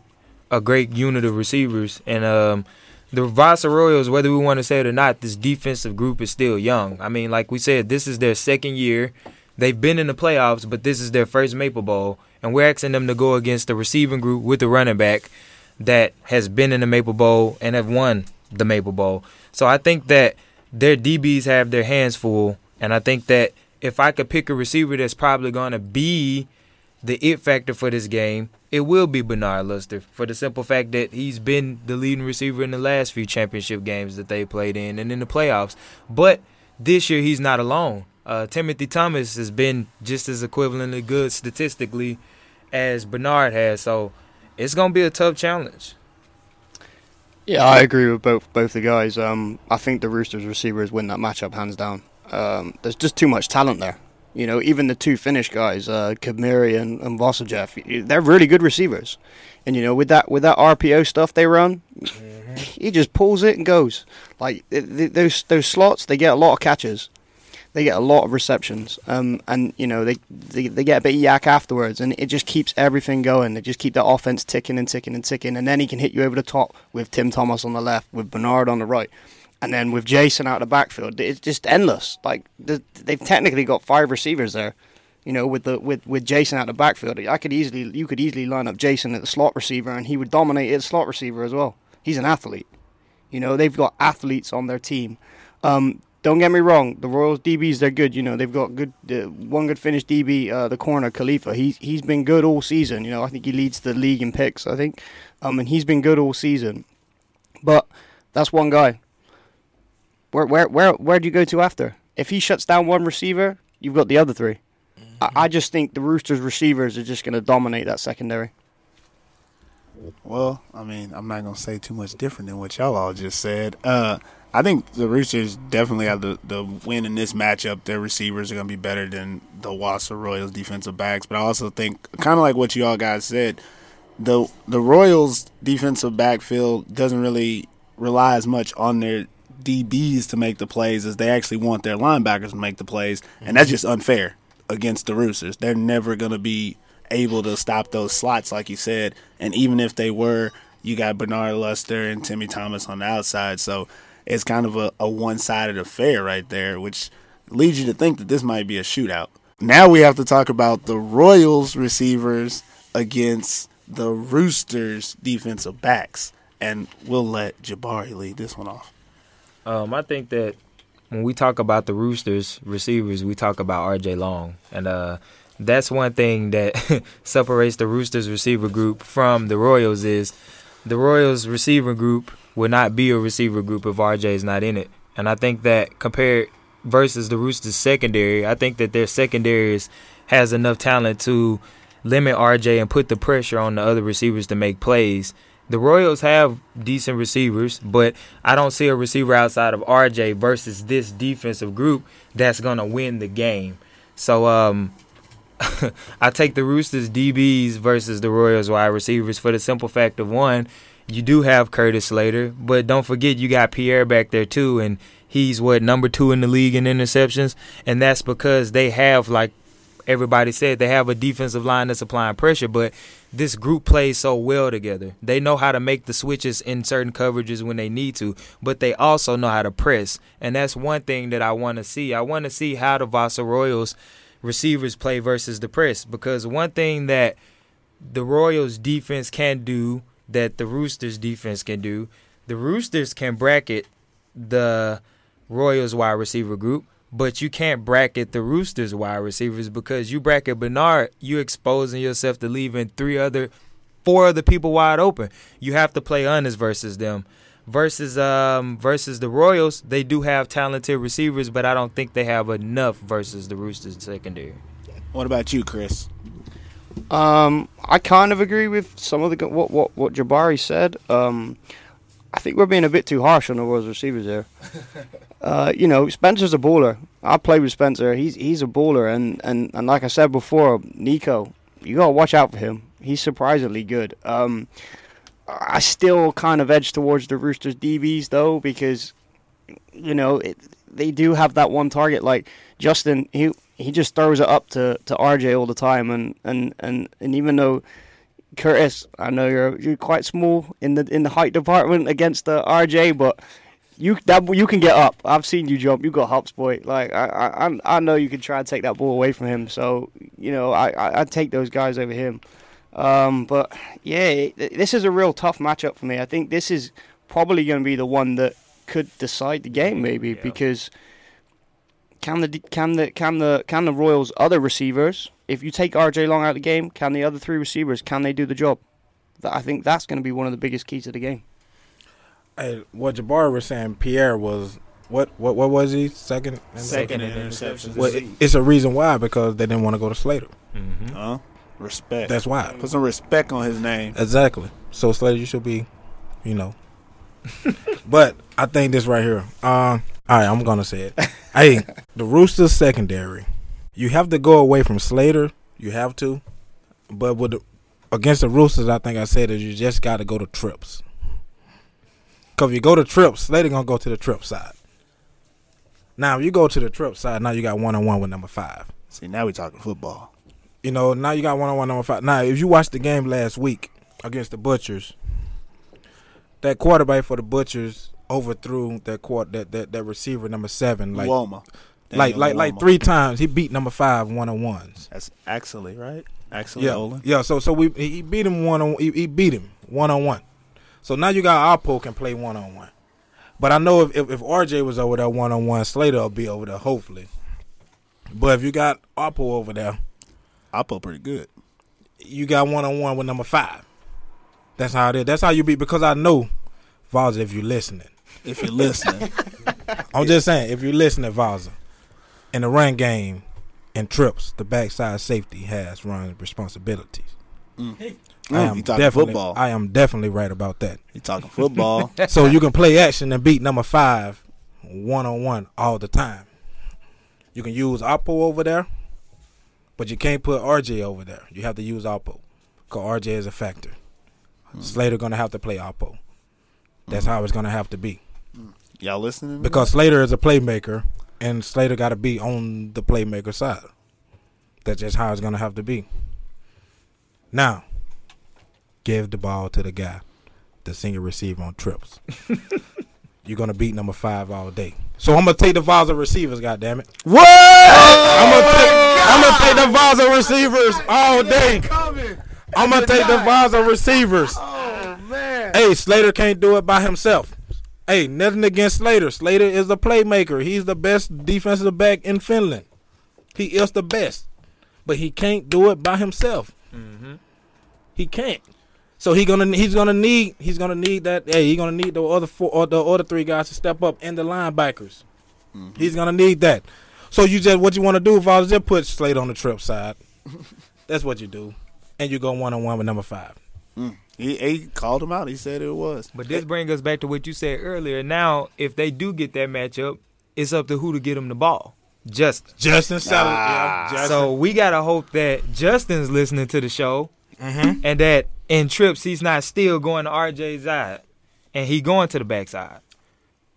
a great unit of receivers. And um, the Vaasa Royals, whether we want to say it or not, this defensive group is still young. I mean, like we said, this is their second year. They've been in the playoffs, but this is their first Maple Bowl. And we're asking them to go against the receiving group with the running back that has been in the Maple Bowl and have won the Maple Bowl. So I think that their D Bs have their hands full, and I think that if I could pick a receiver that's probably going to be the it factor for this game, it will be Bernard Luster, for the simple fact that he's been the leading receiver in the last few championship games that they played in and in the playoffs. But this year he's not alone. Uh, Timothy Thomas has been just as equivalently good statistically as Bernard has, so it's going to be a tough challenge. Yeah, I agree with both both the guys. Um, I think the Roosters receivers win that matchup hands down. Um, there's just too much talent there. You know, even the two Finnish guys, uh, Kamiri and, and Vasajev, they're really good receivers. And, you know, with that with that R P O stuff they run, mm-hmm. he just pulls it and goes. Like, th- th- those those slots, they get a lot of catches. They get a lot of receptions. Um, and, you know, they, they, they get a bit of yak afterwards. And it just keeps everything going. They just keep the offense ticking and ticking and ticking. And then he can hit you over the top with Tim Thomas on the left, with Bernard on the right. And then with Jason out of the backfield, it's just endless. Like, they've technically got five receivers there, you know, with the with, with Jason out of the backfield. I could easily, you could easily line up Jason at the slot receiver, and he would dominate at slot receiver as well. He's an athlete. You know, they've got athletes on their team. Um, don't get me wrong, the Royals D Bs, they're good. You know, they've got good uh, one good Finnish D B, uh, the corner Khalifa. He's he's been good all season. You know, I think he leads the league in picks. I think, um, and he's been good all season. But that's one guy. Where where where where do you go to after? If he shuts down one receiver, you've got the other three. Mm-hmm. I, I just think the Roosters receivers are just going to dominate that secondary. Well, I mean, I'm not going to say too much different than what y'all all just said. Uh, I think the Roosters definitely have the, the win in this matchup. Their receivers are going to be better than the Vaasa Royals defensive backs. But I also think, kind of like what you all guys said, the the Royals defensive backfield doesn't really rely as much on their – D Bs to make the plays as they actually want their linebackers to make the plays, and that's just unfair against the Roosters. They're never going to be able to stop those slots, like you said, and even if they were, you got Bernard Luster and Timmy Thomas on the outside, so it's kind of a, a one-sided affair right there, which leads you to think that this might be a shootout. Now we have to talk about the Royals receivers against the Roosters defensive backs, and we'll let Jabari lead this one off. Um, I think that when we talk about the Roosters receivers, we talk about R J Long. And uh, that's one thing that separates the Roosters receiver group from the Royals is the Royals receiver group would not be a receiver group if R J is not in it. And I think that compared versus the Roosters secondary, I think that their secondary is, has enough talent to limit R J and put the pressure on the other receivers to make plays. The Royals have decent receivers, but I don't see a receiver outside of R J versus this defensive group that's going to win the game. So um, I take the Roosters D Bs versus the Royals wide receivers for the simple fact of, one, you do have Curtis Slater, but don't forget you got Pierre back there too, and he's, what, number two in the league in interceptions, and that's because they have, like everybody said, they have a defensive line that's applying pressure, but this group plays so well together. They know how to make the switches in certain coverages when they need to, but they also know how to press, and that's one thing that I want to see. I want to see how the Vaasa Royals receivers play versus the press, because one thing that the Royals defense can do that the Roosters defense can do, the Roosters can bracket the Royals wide receiver group, but you can't bracket the Roosters wide receivers, because you bracket Bernard, you're exposing yourself to leaving three other, four other people wide open. You have to play honest versus them. Versus um versus the Royals, they do have talented receivers, but I don't think they have enough versus the Roosters secondary. What about you, Chris? Um, I kind of agree with some of the what what what Jabari said. Um. I think we're being a bit too harsh on the Royals receivers there. uh, you know, Spencer's a baller. I played with Spencer. He's he's a baller. And, and, and like I said before, Niko, you got to watch out for him. He's surprisingly good. Um, I still kind of edge towards the Roosters D Bs, though, because, you know, it, they do have that one target. Like, Justin, he he just throws it up to, to R J all the time. And, and, and, and even though... Curtis, I know you're you're quite small in the in the height department against the R J, but you that you can get up. I've seen you jump. You got hops, boy. Like I I I know you can try and take that ball away from him. So you know I I, I take those guys over him. Um, but yeah, it, this is a real tough matchup for me. I think this is probably going to be the one that could decide the game, maybe yeah. because can the can the can the can the Royals' other receivers. If you take R J Long out of the game, can the other three receivers, can they do the job? I think that's going to be one of the biggest keys to the game. Hey, what Jabari was saying, Pierre was, what What? what was he? Second? Second, second in interceptions. Well, it's a reason why, because they didn't want to go to Slater. Mm-hmm. Huh? Respect. That's why. Put some respect on his name. Exactly. So, Slater, you should be, you know. But I think this right here. Uh, all right, I'm going to say it. Hey, the Roosters secondary. You have to go away from Slater. You have to. But with the, against the Roosters, I think I said is you just got to go to trips. Because if you go to trips, Slater going to go to the trip side. Now, if you go to the trip side, now you got one-on-one with number five. See, now we talking football. You know, now you got one-on-one number five. Now, if you watched the game last week against the Butchers, that quarterback for the Butchers overthrew that quarter, that, that, that receiver number seven. Like, Walma. Like, like, like three times he beat number five one-on-ones. That's Axley, right? Axley yeah. Olin. Yeah, so so we he beat him one on he, he beat him one on one. So now you got Oppo can play one on one. But I know if, if if R J was over there one on one, Slater will be over there hopefully. But if you got Oppo over there, Oppo pretty good. You got one on one with number five. That's how it is. That's how you beat. Because I know, Vaasa, if you're listening, if you're listening, I'm just saying, if you're listening, Vaasa. In the run game and trips, the backside safety has run responsibilities. Mm. Hey. I am definitely, football. I am definitely right about that. You're talking football. So you can play action and beat number five one-on-one all the time. You can use Oppo over there, but you can't put R J over there. You have to use Oppo because R J is a factor. Mm. Slater going to have to play Oppo. That's mm. how it's going to have to be. Mm. Y'all listening? Because Slater is a playmaker. And Slater got to be on the playmaker side. That's just how it's going to have to be. Now, give the ball to the guy, the senior receiver on trips. You're going to beat number five all day. So I'm going to take the Vaasa receivers, goddammit. What? I'm going to take the Vaasa receivers all day. I'm going to take the Vaasa receivers. Oh, man. Hey, Slater can't do it by himself. Hey, nothing against Slater. Slater is a playmaker. He's the best defensive back in Finland. He is the best. But he can't do it by himself. Mm-hmm. He can't. So he gonna he's gonna need he's gonna need that hey, he's gonna need the other four or the other three guys to step up and the linebackers. Mm-hmm. He's gonna need that. So you just what you wanna do, Vaasa, just put Slater on the trip side. That's what you do. And you go one on one with number five. Mm. He, he called him out. He said it was. But this brings us back to what you said earlier. Now, if they do get that matchup, it's up to who to get him the ball. Justin. Justin Sottilare. Ah, yeah, Justin. So we got to hope that Justin's listening to the show mm-hmm. and that in trips he's not still going to R J's side and he going to the backside.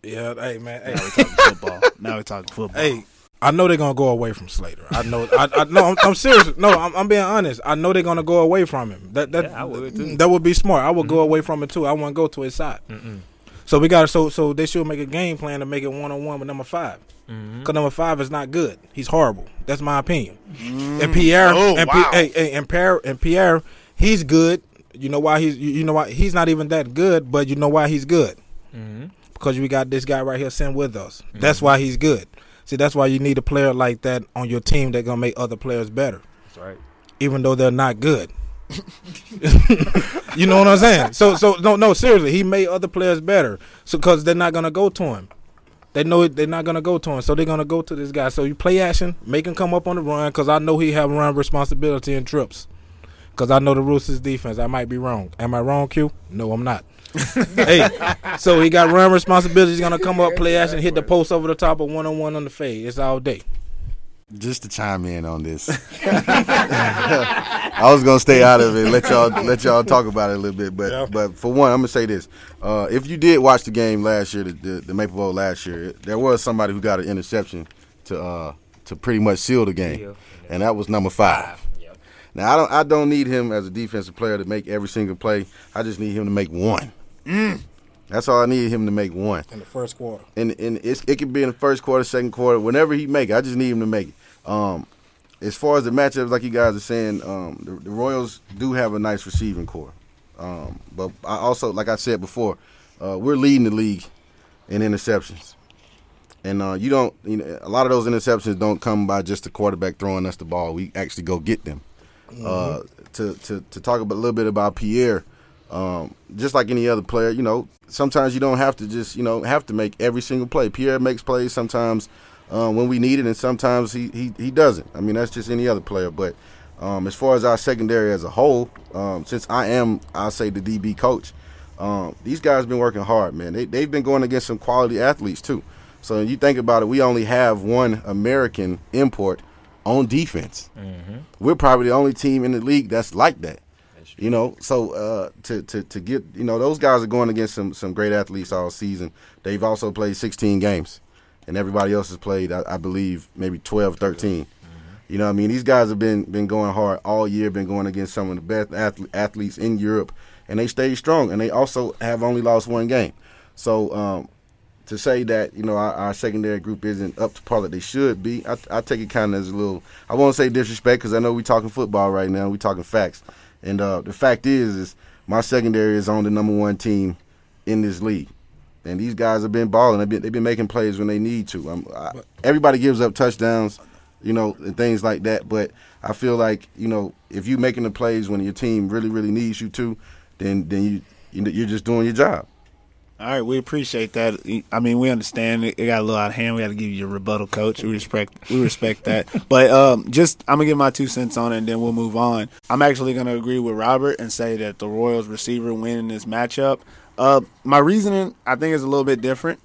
Yeah, hey, man. Hey. Now we're talking football. Now we're talking football. Hey, I know they're going to go away from Slater. I know. I, I No, I'm, I'm serious. No, I'm, I'm being honest. I know they're going to go away from him. That that yeah, I would too. That would be smart. I would mm-hmm. go away from it too. I wouldn't go to his side. Mm-mm. So we got so so they should make a game plan to make it one on one with number five. Mm-hmm. Because number five is not good. He's horrible. That's my opinion. Mm-hmm. And Pierre oh, and, wow. P, hey, hey, and Pierre and Pierre, he's good. You know why he's you know why he's not even that good, but you know why he's good. Mm-hmm. Because we got this guy right here sitting with us. Mm-hmm. That's why he's good. See, that's why you need a player like that on your team that's going to make other players better. That's right. Even though they're not good. You know what I'm saying? So, so no, no, seriously, he made other players better so because they're not going to go to him. They know they're not going to go to him, so they're going to go to this guy. So you play action, make him come up on the run because I know he have run responsibility in trips because I know the Roosters defense. I might be wrong. Am I wrong, Q? No, I'm not. Hey, so he got run responsibility. He's gonna come up, play action, hit the post over the top of one on one on the fade. It's all day. Just to chime in on this, I was gonna stay out of it. Let y'all let y'all talk about it a little bit, but yeah. but for one, I'm gonna say this: uh, if you did watch the game last year, the, the, the Maple Bowl last year, there was somebody who got an interception to uh, to pretty much seal the game, yeah. and that was number five. Yeah. Now I don't I don't need him as a defensive player to make every single play. I just need him to make one. Mm. That's all I needed him to make one in the first quarter, and and it's, it could be in the first quarter, second quarter, whenever he make it. I just need him to make it. Um, as far as the matchups, like you guys are saying, um, the, the Royals do have a nice receiving core, um, but I also, like I said before, uh, we're leading the league in interceptions, and uh, you don't, you know, a lot of those interceptions don't come by just the quarterback throwing us the ball. We actually go get them. Mm-hmm. Uh, to to to talk about, a little bit about Pierre. Um, just like any other player, you know, sometimes you don't have to just, you know, have to make every single play. Pierre makes plays sometimes uh, when we need it, and sometimes he, he, he doesn't. I mean, that's just any other player. But um, as far as our secondary as a whole, um, since I am, I'll say, the D B coach, um, these guys have been working hard, man. They, they've been going against some quality athletes, too. So when you think about it, we only have one American import on defense. Mm-hmm. We're probably the only team in the league that's like that. That's you know, so uh, to, to to get you know those guys are going against some some great athletes all season. They've also played sixteen games, and everybody else has played, I, I believe, maybe twelve, thirteen. Mm-hmm. You know what I mean? These guys have been been going hard all year, been going against some of the best athlete, athletes in Europe, and they stayed strong. And they also have only lost one game. So um, to say that, you know, our, our secondary group isn't up to par that they should be, I, I take it kind of as a little, I won't say disrespect, because I know we're talking football right now. We're talking facts. And uh, the fact is, is my secondary is on the number one team in this league. And these guys have been balling. They've been, they've been making plays when they need to. Um, I, everybody gives up touchdowns, you know, and things like that. But I feel like, you know, if you're making the plays when your team really, really needs you to, then then you you're just doing your job. All right, we appreciate that. I mean, we understand it got a little out of hand. We got to give you your rebuttal, Coach. We respect we respect that. But um, just I'm going to give my two cents on it, and then we'll move on. I'm actually going to agree with Robert and say that the Royals receiver winning this matchup. Uh, my reasoning, I think, is a little bit different.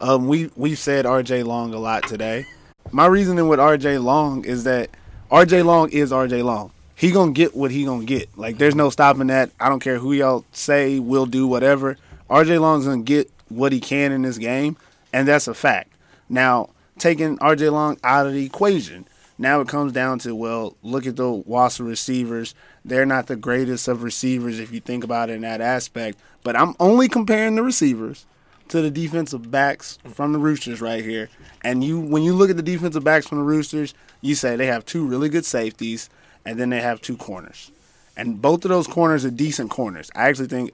Um, we, we've said R J Long a lot today. My reasoning with R J Long is that R J Long is R J Long. He going to get what he going to get. Like, there's no stopping that. I don't care who y'all say, we'll do whatever. R J Long's going to get what he can in this game, and that's a fact. Now, taking R J Long out of the equation, now it comes down to, well, look at the Vaasa receivers. They're not the greatest of receivers if you think about it in that aspect. But I'm only comparing the receivers to the defensive backs from the Roosters right here. And you, when you look at the defensive backs from the Roosters, you say they have two really good safeties, and then they have two corners. And both of those corners are decent corners. I actually think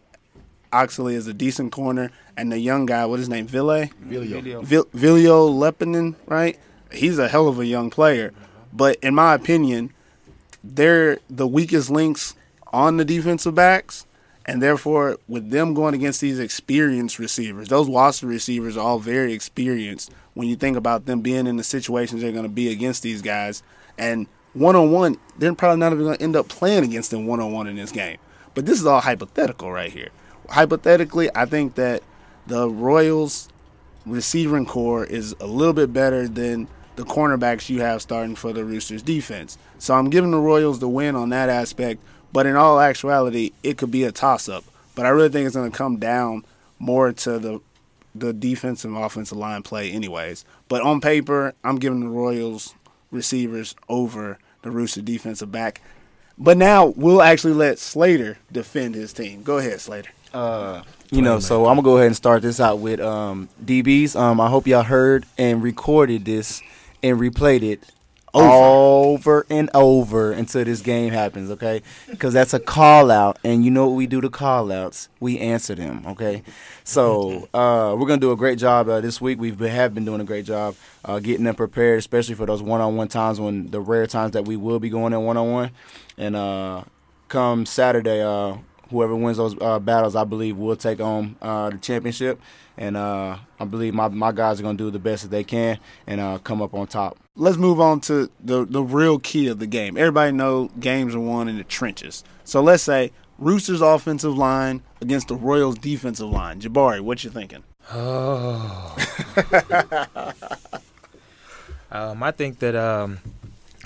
Oxley is a decent corner, and the young guy, what is his name, Ville? Viljo. Viljo Lepinen, right? He's a hell of a young player. But in my opinion, they're the weakest links on the defensive backs, and therefore with them going against these experienced receivers, those Vaasa receivers are all very experienced when you think about them being in the situations they're going to be against these guys. And one-on-one, they're probably not even going to end up playing against them one-on-one in this game. But this is all hypothetical right here. Hypothetically, I think that the Royals' receiving core is a little bit better than the cornerbacks you have starting for the Roosters defense. So I'm giving the Royals the win on that aspect, but in all actuality, it could be a toss-up. But I really think it's going to come down more to the the defensive and offensive line play anyways. But on paper, I'm giving the Royals receivers over the Rooster defensive back. But now we'll actually let Slater defend his team. Go ahead, Slater. Uh, you know, so I'm going to go ahead and start this out with um, D Bs. Um, I hope y'all heard and recorded this and replayed it over and over until this game happens, okay? Because that's a call-out, and you know what we do to call-outs? We answer them, okay? So uh, we're going to do a great job uh, this week. We have been doing a great job uh, getting them prepared, especially for those one-on-one times, when the rare times that we will be going in one-on-one. And uh, come Saturday, uh, whoever wins those uh, battles, I believe, will take on uh, the championship. And uh, I believe my, my guys are going to do the best that they can and uh, come up on top. Let's move on to the, the real key of the game. Everybody know games are won in the trenches. So let's say Roosters offensive line against the Royals defensive line. Jabari, what you thinking? Oh. um, I think that um,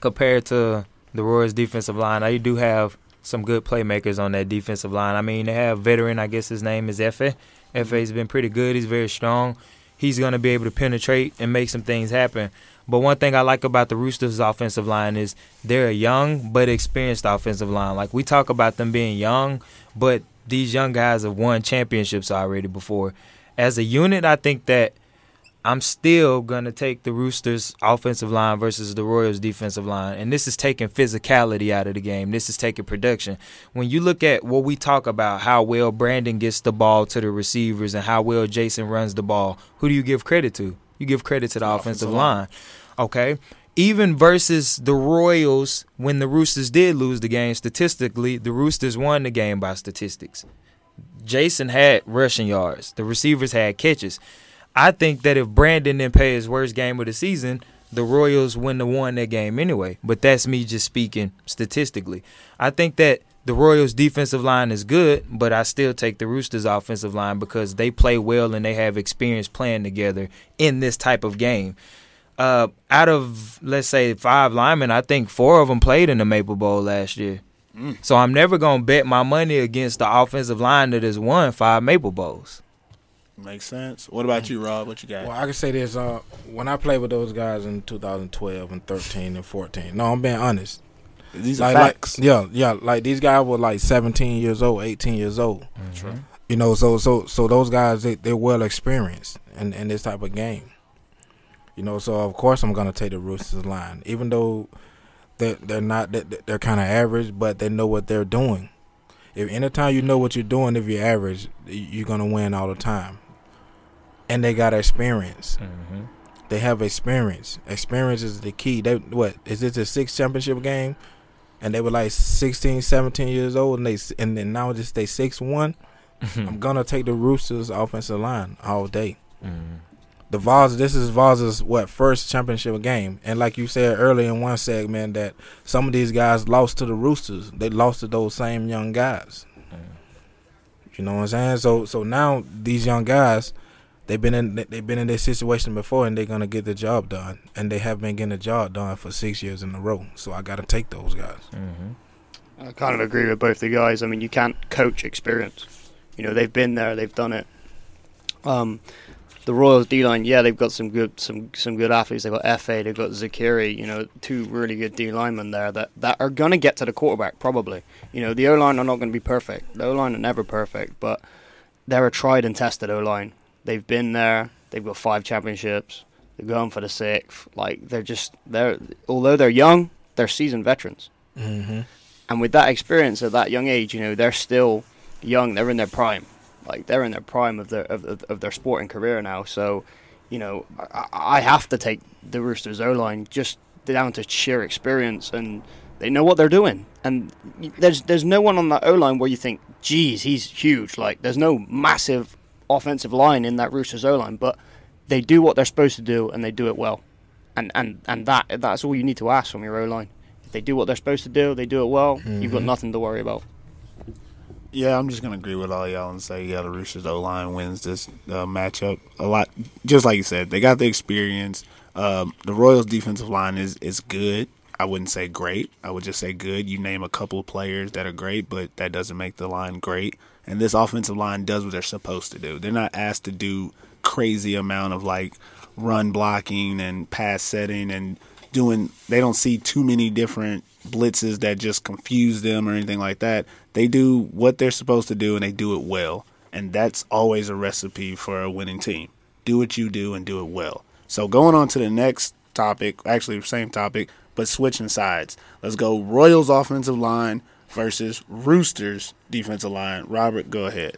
compared to the Royals defensive line, I do have some good playmakers on that defensive line. I mean, they have veteran, I guess his name is Efe. Efe's been pretty good. He's very strong. He's going to be able to penetrate and make some things happen. But one thing I like about the Roosters' offensive line is they're a young but experienced offensive line. Like, we talk about them being young, but these young guys have won championships already before. As a unit, I think that I'm still going to take the Roosters' offensive line versus the Royals' defensive line. And this is taking physicality out of the game. This is taking production. When you look at what we talk about, how well Brandon gets the ball to the receivers and how well Jason runs the ball, who do you give credit to? You give credit to the, the offensive, offensive line. line, okay? Even versus the Royals, when the Roosters did lose the game, statistically, the Roosters won the game by statistics. Jason had rushing yards. The receivers had catches. I think that if Brandon didn't play his worst game of the season, the Royals wouldn't have won that game anyway. But that's me just speaking statistically. I think that the Royals' defensive line is good, but I still take the Roosters' offensive line because they play well and they have experience playing together in this type of game. uh, out of, let's say, five linemen, I think four of them played in the Maple Bowl last year. Mm. So I'm never going to bet my money against the offensive line that has won five Maple Bowls. Makes sense. What about you, Rob? What you got? Well, I can say this. Uh, when I played with those guys in two thousand twelve and thirteen and fourteen, no, I'm being honest. These like, are facts. Like, yeah, yeah. Like, these guys were like seventeen years old, eighteen years old. That's right. You know, so so so those guys, they, they're well experienced in, in this type of game. You know, so of course I'm going to take the Roosters line, even though they're, they're not, they're kind of average, but they know what they're doing. If anytime you know what you're doing, if you're average, you're going to win all the time. And they got experience. Mm-hmm. They have experience. Experience is the key. They what is this a sixth championship game? And they were like sixteen, seventeen years old, and they and then now just they six one. Mm-hmm. I'm gonna take the Roosters offensive line all day. Mm-hmm. The Vols. This is Vols' what first championship game, and like you said earlier in one segment, that some of these guys lost to the Roosters. They lost to those same young guys. Mm-hmm. You know what I'm saying? So so now these young guys. They've been in they've been in this situation before, and they're gonna get the job done. And they have been getting the job done for six years in a row. So I gotta take those guys. Mm-hmm. I kind of agree with both the guys. I mean, you can't coach experience. You know, they've been there, they've done it. Um, the Royals D line, yeah, they've got some good some some good athletes. They've got F A, they've got Zakiri. You know, two really good D linemen there that that are gonna get to the quarterback probably. You know, the O line are not gonna be perfect. The O line are never perfect, but they're a tried and tested O line. They've been there. They've got five championships. They're going for the sixth. Like, they're just they're although they're young, they're seasoned veterans. Mm-hmm. And with that experience at that young age, you know, they're still young. They're in their prime. Like, they're in their prime of their of, of, of their sporting career now. So, you know, I, I have to take the Roosters O-line just down to sheer experience, and they know what they're doing. And there's there's no one on that O-line where you think, geez, he's huge. Like, there's no massive offensive line in that Roosters O-line, but they do what they're supposed to do, and they do it well, and and and that that's all you need to ask from your O-line. If they do what they're supposed to do, they do it well. Mm-hmm. You've got nothing to worry about. Yeah, I'm just gonna agree with all y'all and say, yeah, the Roosters O-line wins this uh, matchup a lot. Just like you said, they got the experience. Um, the Royals' defensive line is is good. I wouldn't say great. I would just say good. You name a couple of players that are great, but that doesn't make the line great. And this offensive line does what they're supposed to do. They're not asked to do crazy amount of, like, run blocking and pass setting and doing – they don't see too many different blitzes that just confuse them or anything like that. They do what they're supposed to do, and they do it well. And that's always a recipe for a winning team. Do what you do and do it well. So going on to the next topic – actually, same topic, but switching sides. Let's go Royals offensive line versus Roosters defensive line. Robert, go ahead.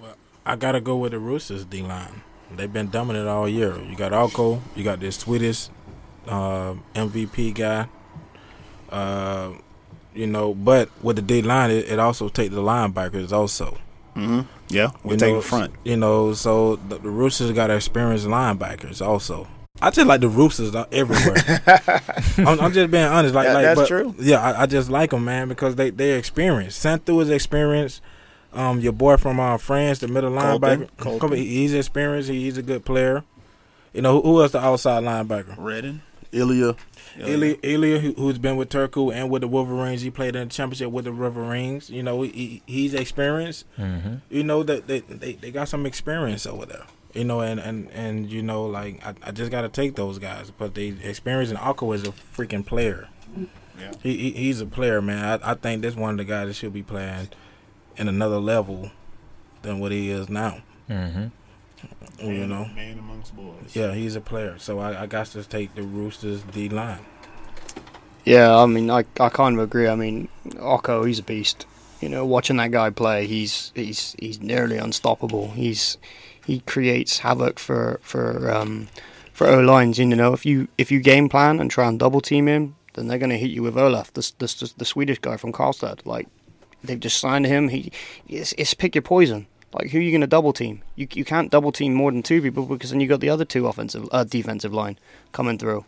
Well, I got to go with the Roosters D-line. They've been dominant all year. You got Oko. You got this Swedish uh, M V P guy. Uh, you know, but with the D-line, it, it also takes the linebackers also. Mm-hmm. Yeah, we take the front. You know, so the, the Roosters got experienced linebackers also. I just like the Roosters everywhere. I'm, I'm just being honest. Like, yeah, like that's but, true. Yeah, I, I just like them, man, because they they experienced. Santhu is experienced. Um, your boy from uh, France, the middle Colton, linebacker, Colton. He's experienced. He, he's a good player. You know who, who else? The outside linebacker, Redden, Ilya, Ilya, Ilya who, who's been with Turku and with the Wolverines. He played in the championship with the Wolverines. You know, he, he's experienced. Mm-hmm. You know that they, they they got some experience over there. You know, and, and, and you know, like, I, I just got to take those guys. But the experience in Akko is a freaking player. Yeah. He, he He's a player, man. I, I think that's one of the guys that should be playing in another level than what he is now. Mm-hmm. You man, know? Man amongst boys. Yeah, he's a player. So I, I got to take the Roosters D-line. Yeah, I mean, I, I kind of agree. I mean, Akko, he's a beast. You know, watching that guy play, he's he's he's nearly unstoppable. He's... He creates havoc for for um, for O lines. You know, if you if you game plan and try and double team him, then they're going to hit you with Olaf, the, the the Swedish guy from Karlstad. Like, they've just signed him. He it's, it's pick your poison. Like, who are you going to double team? You you can't double team more than two people, because then you got the other two offensive uh, defensive line coming through.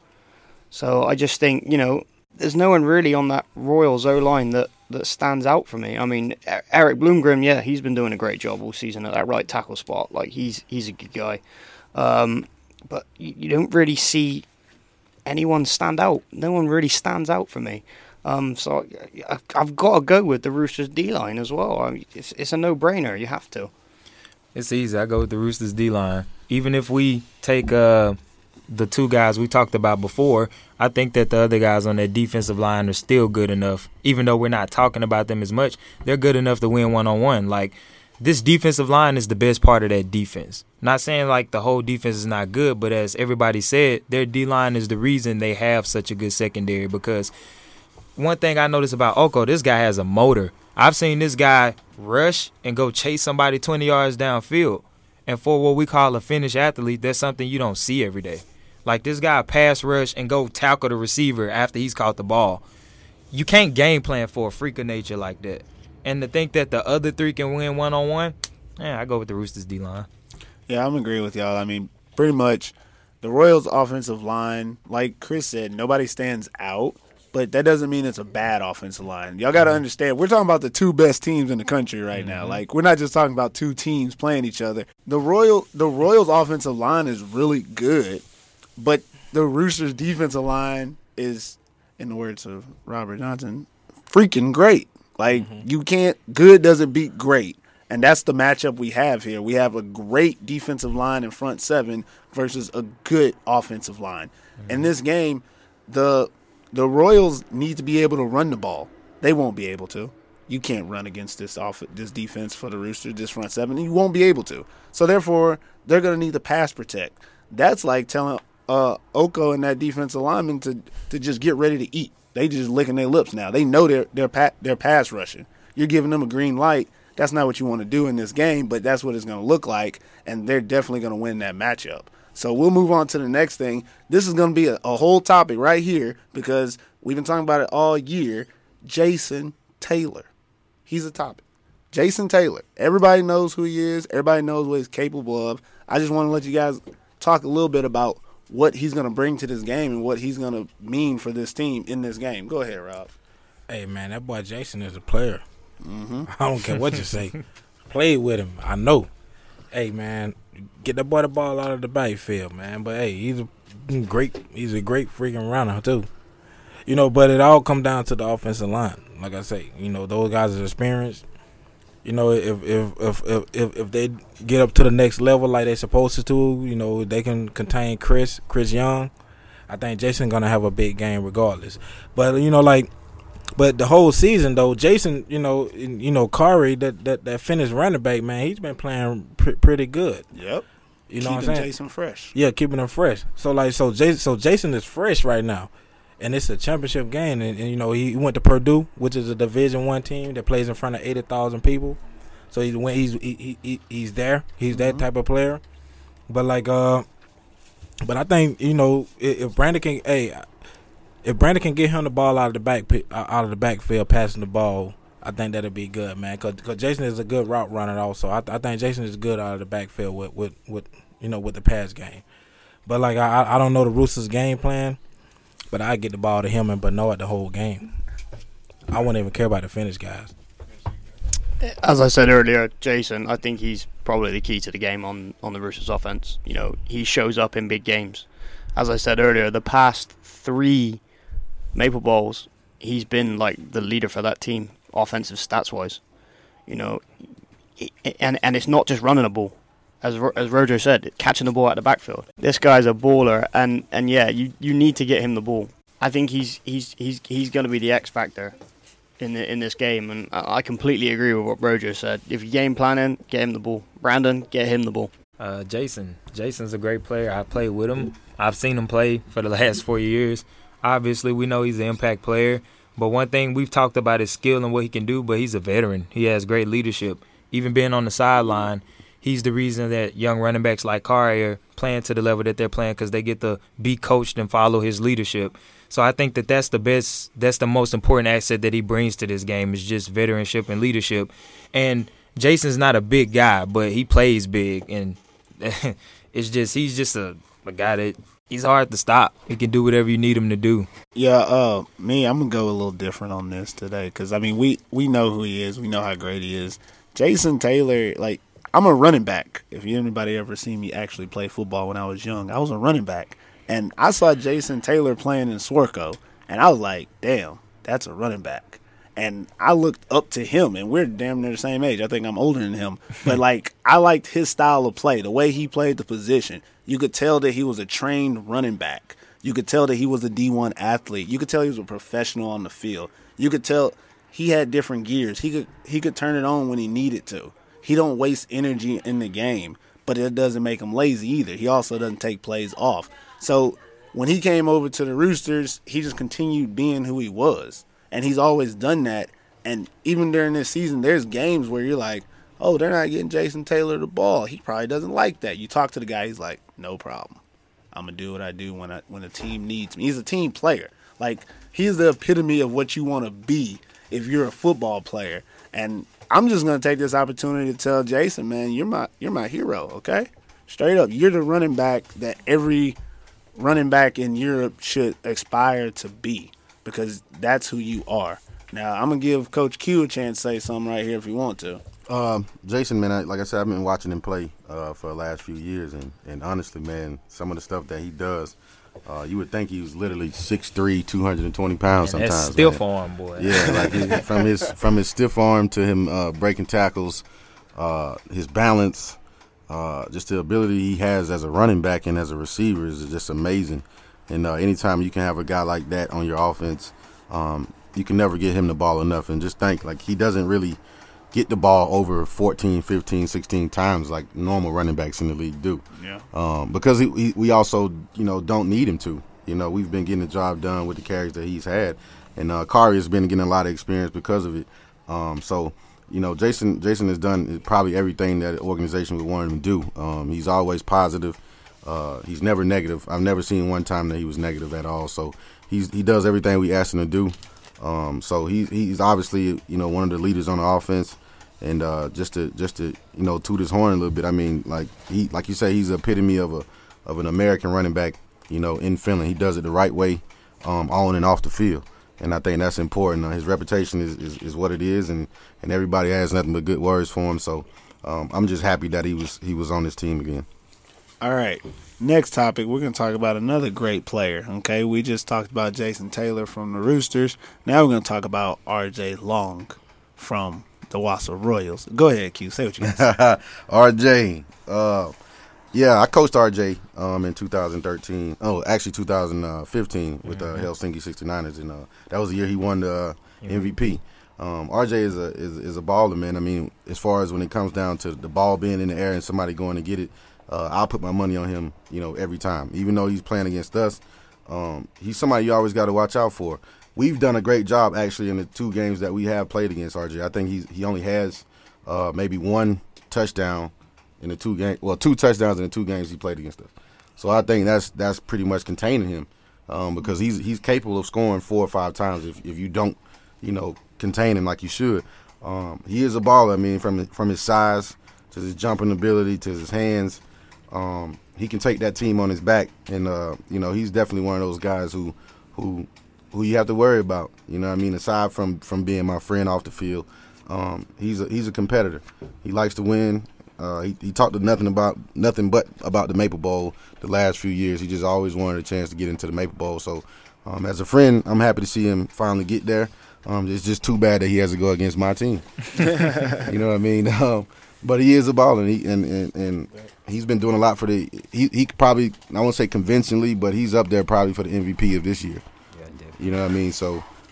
So I just think, you know, there's no one really on that Royals O line that. that stands out for me. I mean, Eric Bloomgren, yeah, he's been doing a great job all season at that right tackle spot. Like, he's he's a good guy. Um, but you, you don't really see anyone stand out. No one really stands out for me. Um, so I, I've got to go with the Roosters D-line as well. I mean, it's, it's a no-brainer. You have to. It's easy. I go with the Roosters D-line. Even if we take uh, the two guys we talked about before, I think that the other guys on that defensive line are still good enough. Even though we're not talking about them as much, they're good enough to win one-on-one. Like, this defensive line is the best part of that defense. Not saying, like, the whole defense is not good, but as everybody said, their D-line is the reason they have such a good secondary because – one thing I noticed about Oko, this guy has a motor. I've seen this guy rush and go chase somebody twenty yards downfield. And for what we call a finished athlete, that's something you don't see every day. Like, this guy pass rush and go tackle the receiver after he's caught the ball. You can't game plan for a freak of nature like that. And to think that the other three can win one-on-one, yeah, I go with the Roosters D-line. Yeah, I'm agreeing with y'all. I mean, pretty much the Royals' offensive line, like Chris said, nobody stands out. But that doesn't mean it's a bad offensive line. Y'all got to understand, we're talking about the two best teams in the country right mm-hmm. now. Like, we're not just talking about two teams playing each other. The Royal, the Royals' offensive line is really good, but the Roosters' defensive line is, in the words of Robert Johnson, freaking great. Like, mm-hmm. you can't – good doesn't beat great. And that's the matchup we have here. We have a great defensive line in front seven versus a good offensive line. Mm-hmm. In this game, the – The Royals need to be able to run the ball. They won't be able to. You can't run against this off this defense for the Roosters, this front seven. You won't be able to. So, therefore, they're going to need to pass protect. That's like telling uh, Oko and that defensive lineman to, to just get ready to eat. They just licking their lips now. They know they're, they're, pa- they're pass rushing. You're giving them a green light. That's not what you want to do in this game, but that's what it's going to look like, and they're definitely going to win that matchup. So we'll move on to the next thing. This is going to be a, a whole topic right here because we've been talking about it all year. Jason Taylor. He's a topic. Jason Taylor. Everybody knows who he is. Everybody knows what he's capable of. I just want to let you guys talk a little bit about what he's going to bring to this game and what he's going to mean for this team in this game. Go ahead, Rob. Hey, man, that boy Jason is a player. Mm-hmm. I don't care what you say. Played with him. I know. Hey, man. Get that boy the ball out of the backfield, man. But hey, he's a great, he's a great freaking runner too, you know. But it all come down to the offensive line, like I say. You know, those guys are experienced. You know, if if if if if, if they get up to the next level like they supposed to, you know, they can contain Chris Chris Young. I think Jason gonna have a big game regardless. But you know, like, but the whole season though, Jason, you know, you know, Curry, that that that Finnish running back, man, he's been playing pr- pretty good. Yep. You know keeping what I'm saying? Jason fresh. Yeah, keeping him fresh. So like, so Jason, so Jason is fresh right now, and it's a championship game, and, and you know he went to Purdue, which is a Division One team that plays in front of eighty thousand people. So he's when he's he, he he's there, he's mm-hmm. that type of player. But like, uh, but I think you know if Brandon can, hey. If Brandon can get him the ball out of the back out of the backfield, passing the ball, I think that'll be good, man. Cause, Cause Jason is a good route runner also. I, I think Jason is good out of the backfield with, with, with you know with the pass game. But like I I don't know the Roosters' game plan, but I get the ball to him and Bernard the whole game. I wouldn't even care about the finish guys. As I said earlier, Jason, I think he's probably the key to the game on on the Roosters' offense. You know, he shows up in big games. As I said earlier, the past three Maple Bowls, he's been like the leader for that team, offensive stats wise, you know, and and it's not just running a ball, as as Rojo said, catching the ball out of the backfield. This guy's a baller, and, and yeah, you, you need to get him the ball. I think he's he's he's he's going to be the X factor in the in this game, and I completely agree with what Rojo said. If you're game planning, get him the ball. Brandon, get him the ball. Uh, Jason, Jason's a great player. I played with him. I've seen him play for the last four years. Obviously, we know he's an impact player, but one thing we've talked about is skill and what he can do, but he's a veteran. He has great leadership. Even being on the sideline, he's the reason that young running backs like Curry are playing to the level that they're playing because they get to be coached and follow his leadership. So I think that that's the best, that's the most important asset that he brings to this game is just veteranship and leadership. And Jason's not a big guy, but he plays big, and it's just he's just a, a guy that – he's hard to stop. He can do whatever you need him to do. Yeah, uh, me, I'm going to go a little different on this today because, I mean, we, we know who he is. We know how great he is. Jason Taylor, like, I'm a running back. If anybody ever seen me actually play football when I was young, I was a running back. And I saw Jason Taylor playing in Swerco, and I was like, damn, that's a running back. And I looked up to him, and we're damn near the same age. I think I'm older than him. But, like, I liked his style of play, the way he played the position. You could tell that he was a trained running back. You could tell that he was a D one athlete. You could tell he was a professional on the field. You could tell he had different gears. He could he could turn it on when he needed to. He don't waste energy in the game, but it doesn't make him lazy either. He also doesn't take plays off. So when he came over to the Roosters, he just continued being who he was. And he's always done that. And even during this season, there's games where you're like, oh, they're not getting Jason Taylor the ball. He probably doesn't like that. You talk to the guy, he's like, no problem. I'm going to do what I do when I, when the team needs me. He's a team player. Like, he's the epitome of what you want to be if you're a football player. And I'm just going to take this opportunity to tell Jason, man, you're my you're my hero, okay? Straight up, you're the running back that every running back in Europe should aspire to be, because that's who you are. Now, I'm going to give Coach Q a chance to say something right here if you want to. Um, Jason, man, I, like I said, I've been watching him play uh, for the last few years, and, and honestly, man, some of the stuff that he does, uh, you would think he was literally six three, two hundred twenty pounds man, sometimes. That's stiff man. Arm, boy. Yeah, like his, from his from his stiff arm to him uh, breaking tackles, uh, his balance, uh, just the ability he has as a running back and as a receiver is just amazing. And uh, anytime you can have a guy like that on your offense, um, you can never get him the ball enough. And just think, like, he doesn't really get the ball over fourteen, fifteen, sixteen times like normal running backs in the league do. Yeah. Um, because he, he, we also, you know, don't need him to. You know, we've been getting the job done with the carries that he's had. And uh, Kari has been getting a lot of experience because of it. Um, so, you know, Jason Jason has done probably everything that an organization would want him to do. Um, he's always positive. Uh, he's never negative. I've never seen one time that he was negative at all. So he's, he does everything we ask him to do. Um, so he's he's obviously, you know, one of the leaders on the offense. And uh, just to just to you know toot his horn a little bit, I mean, like he like you say, he's the epitome of a of an American running back. You know, in Finland, he does it the right way, um, on and off the field. And I think that's important. Uh, his reputation is, is, is what it is, and, and everybody has nothing but good words for him. So um, I'm just happy that he was he was on this team again. All right, next topic, we're going to talk about another great player, okay? We just talked about Jason Taylor from the Roosters. Now we're going to talk about R J Long from the Vaasa Royals. Go ahead, Q, say what you got to say. R J, uh, yeah, I coached R J um, in two thousand thirteen. Oh, actually two thousand fifteen with mm-hmm. uh, Helsinki sixty-niners, and uh, that was the year he won the uh, M V P. Um, R J is a is, is a baller, man. I mean, as far as when it comes down to the ball being in the air and somebody going to get it, Uh, I'll put my money on him, you know, every time. Even though he's playing against us, um, he's somebody you always got to watch out for. We've done a great job, actually, in the two games that we have played against R J. I think he's, he only has uh, maybe one touchdown in the two games. Well, two touchdowns in the two games he played against us. So I think that's that's pretty much containing him, um, because he's he's capable of scoring four or five times if, if you don't, you know, contain him like you should. Um, he is a baller. I mean, from from his size to his jumping ability to his hands. Um, he can take that team on his back, and uh, you know, he's definitely one of those guys who, who, who you have to worry about. You know what I mean? Aside from, from being my friend off the field, um, he's a, he's a competitor. He likes to win. Uh, he, he talked to nothing about nothing but about the Maple Bowl the last few years. He just always wanted a chance to get into the Maple Bowl. So, um, as a friend, I'm happy to see him finally get there. Um, it's just too bad that he has to go against my team. You know what I mean? Um, But he is a baller, and, he, and, and, and he's been doing a lot for the he, – he probably – I won't say convincingly, but he's up there probably for the M V P of this year. Yeah, definitely. You know what I mean? So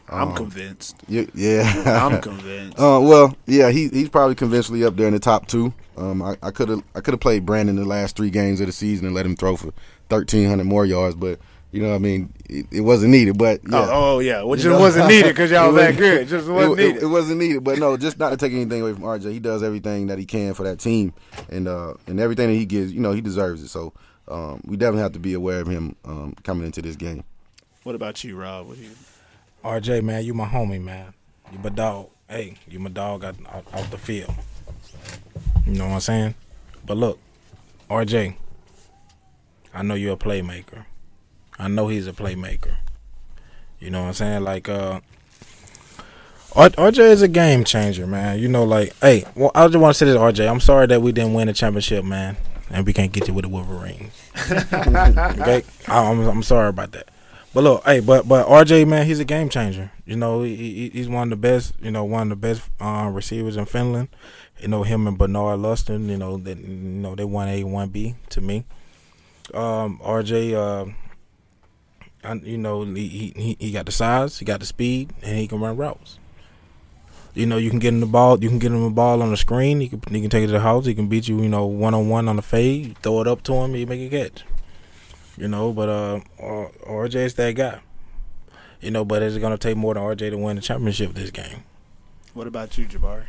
um, I'm convinced. Yeah. yeah. I'm convinced. Uh, well, yeah, he he's probably convincingly up there in the top two. Um, I could have I could have played Brandon the last three games of the season and let him throw for thirteen hundred more yards, but – you know what I mean? It, it wasn't needed, but yeah. Oh, oh yeah. Well, just you know? Wasn't needed because y'all was that good. It just wasn't it, needed. It, it wasn't needed, but no, just not to take anything away from R J. He does everything that he can for that team, and uh, and everything that he gives, you know, he deserves it. So um, we definitely have to be aware of him um, coming into this game. What about you, Rob? What you? R J, man, you my homie, man. You my dog. Hey, you my dog out, out, out the field. You know what I'm saying? But look, R J, I know you're a playmaker. I know he's a playmaker. You know what I'm saying? Like, uh, R J is a game changer, man. You know, like, hey, well, I just want to say this, R J. I'm sorry that we didn't win the championship, man. and we can't get you with the Wolverines. Okay, I'm, I'm sorry about that. But look, hey, but but R J, man, he's a game changer. You know, he, he's one of the best. You know, one of the best uh, receivers in Finland. You know, him and Bernard Luster. You know that. You know they one A, one B to me. Um, R J, uh, I, you know he, he he got the size, he got the speed, and he can run routes. You know, you can get him the ball. You can get him the ball on the screen. He can he can take it to the house. He can beat you. You know, one on one on the fade. Throw it up to him. He make a catch. You know, but uh, R J is that guy. You know, but it's gonna take more than R J to win the championship this game. What about you, Jabari?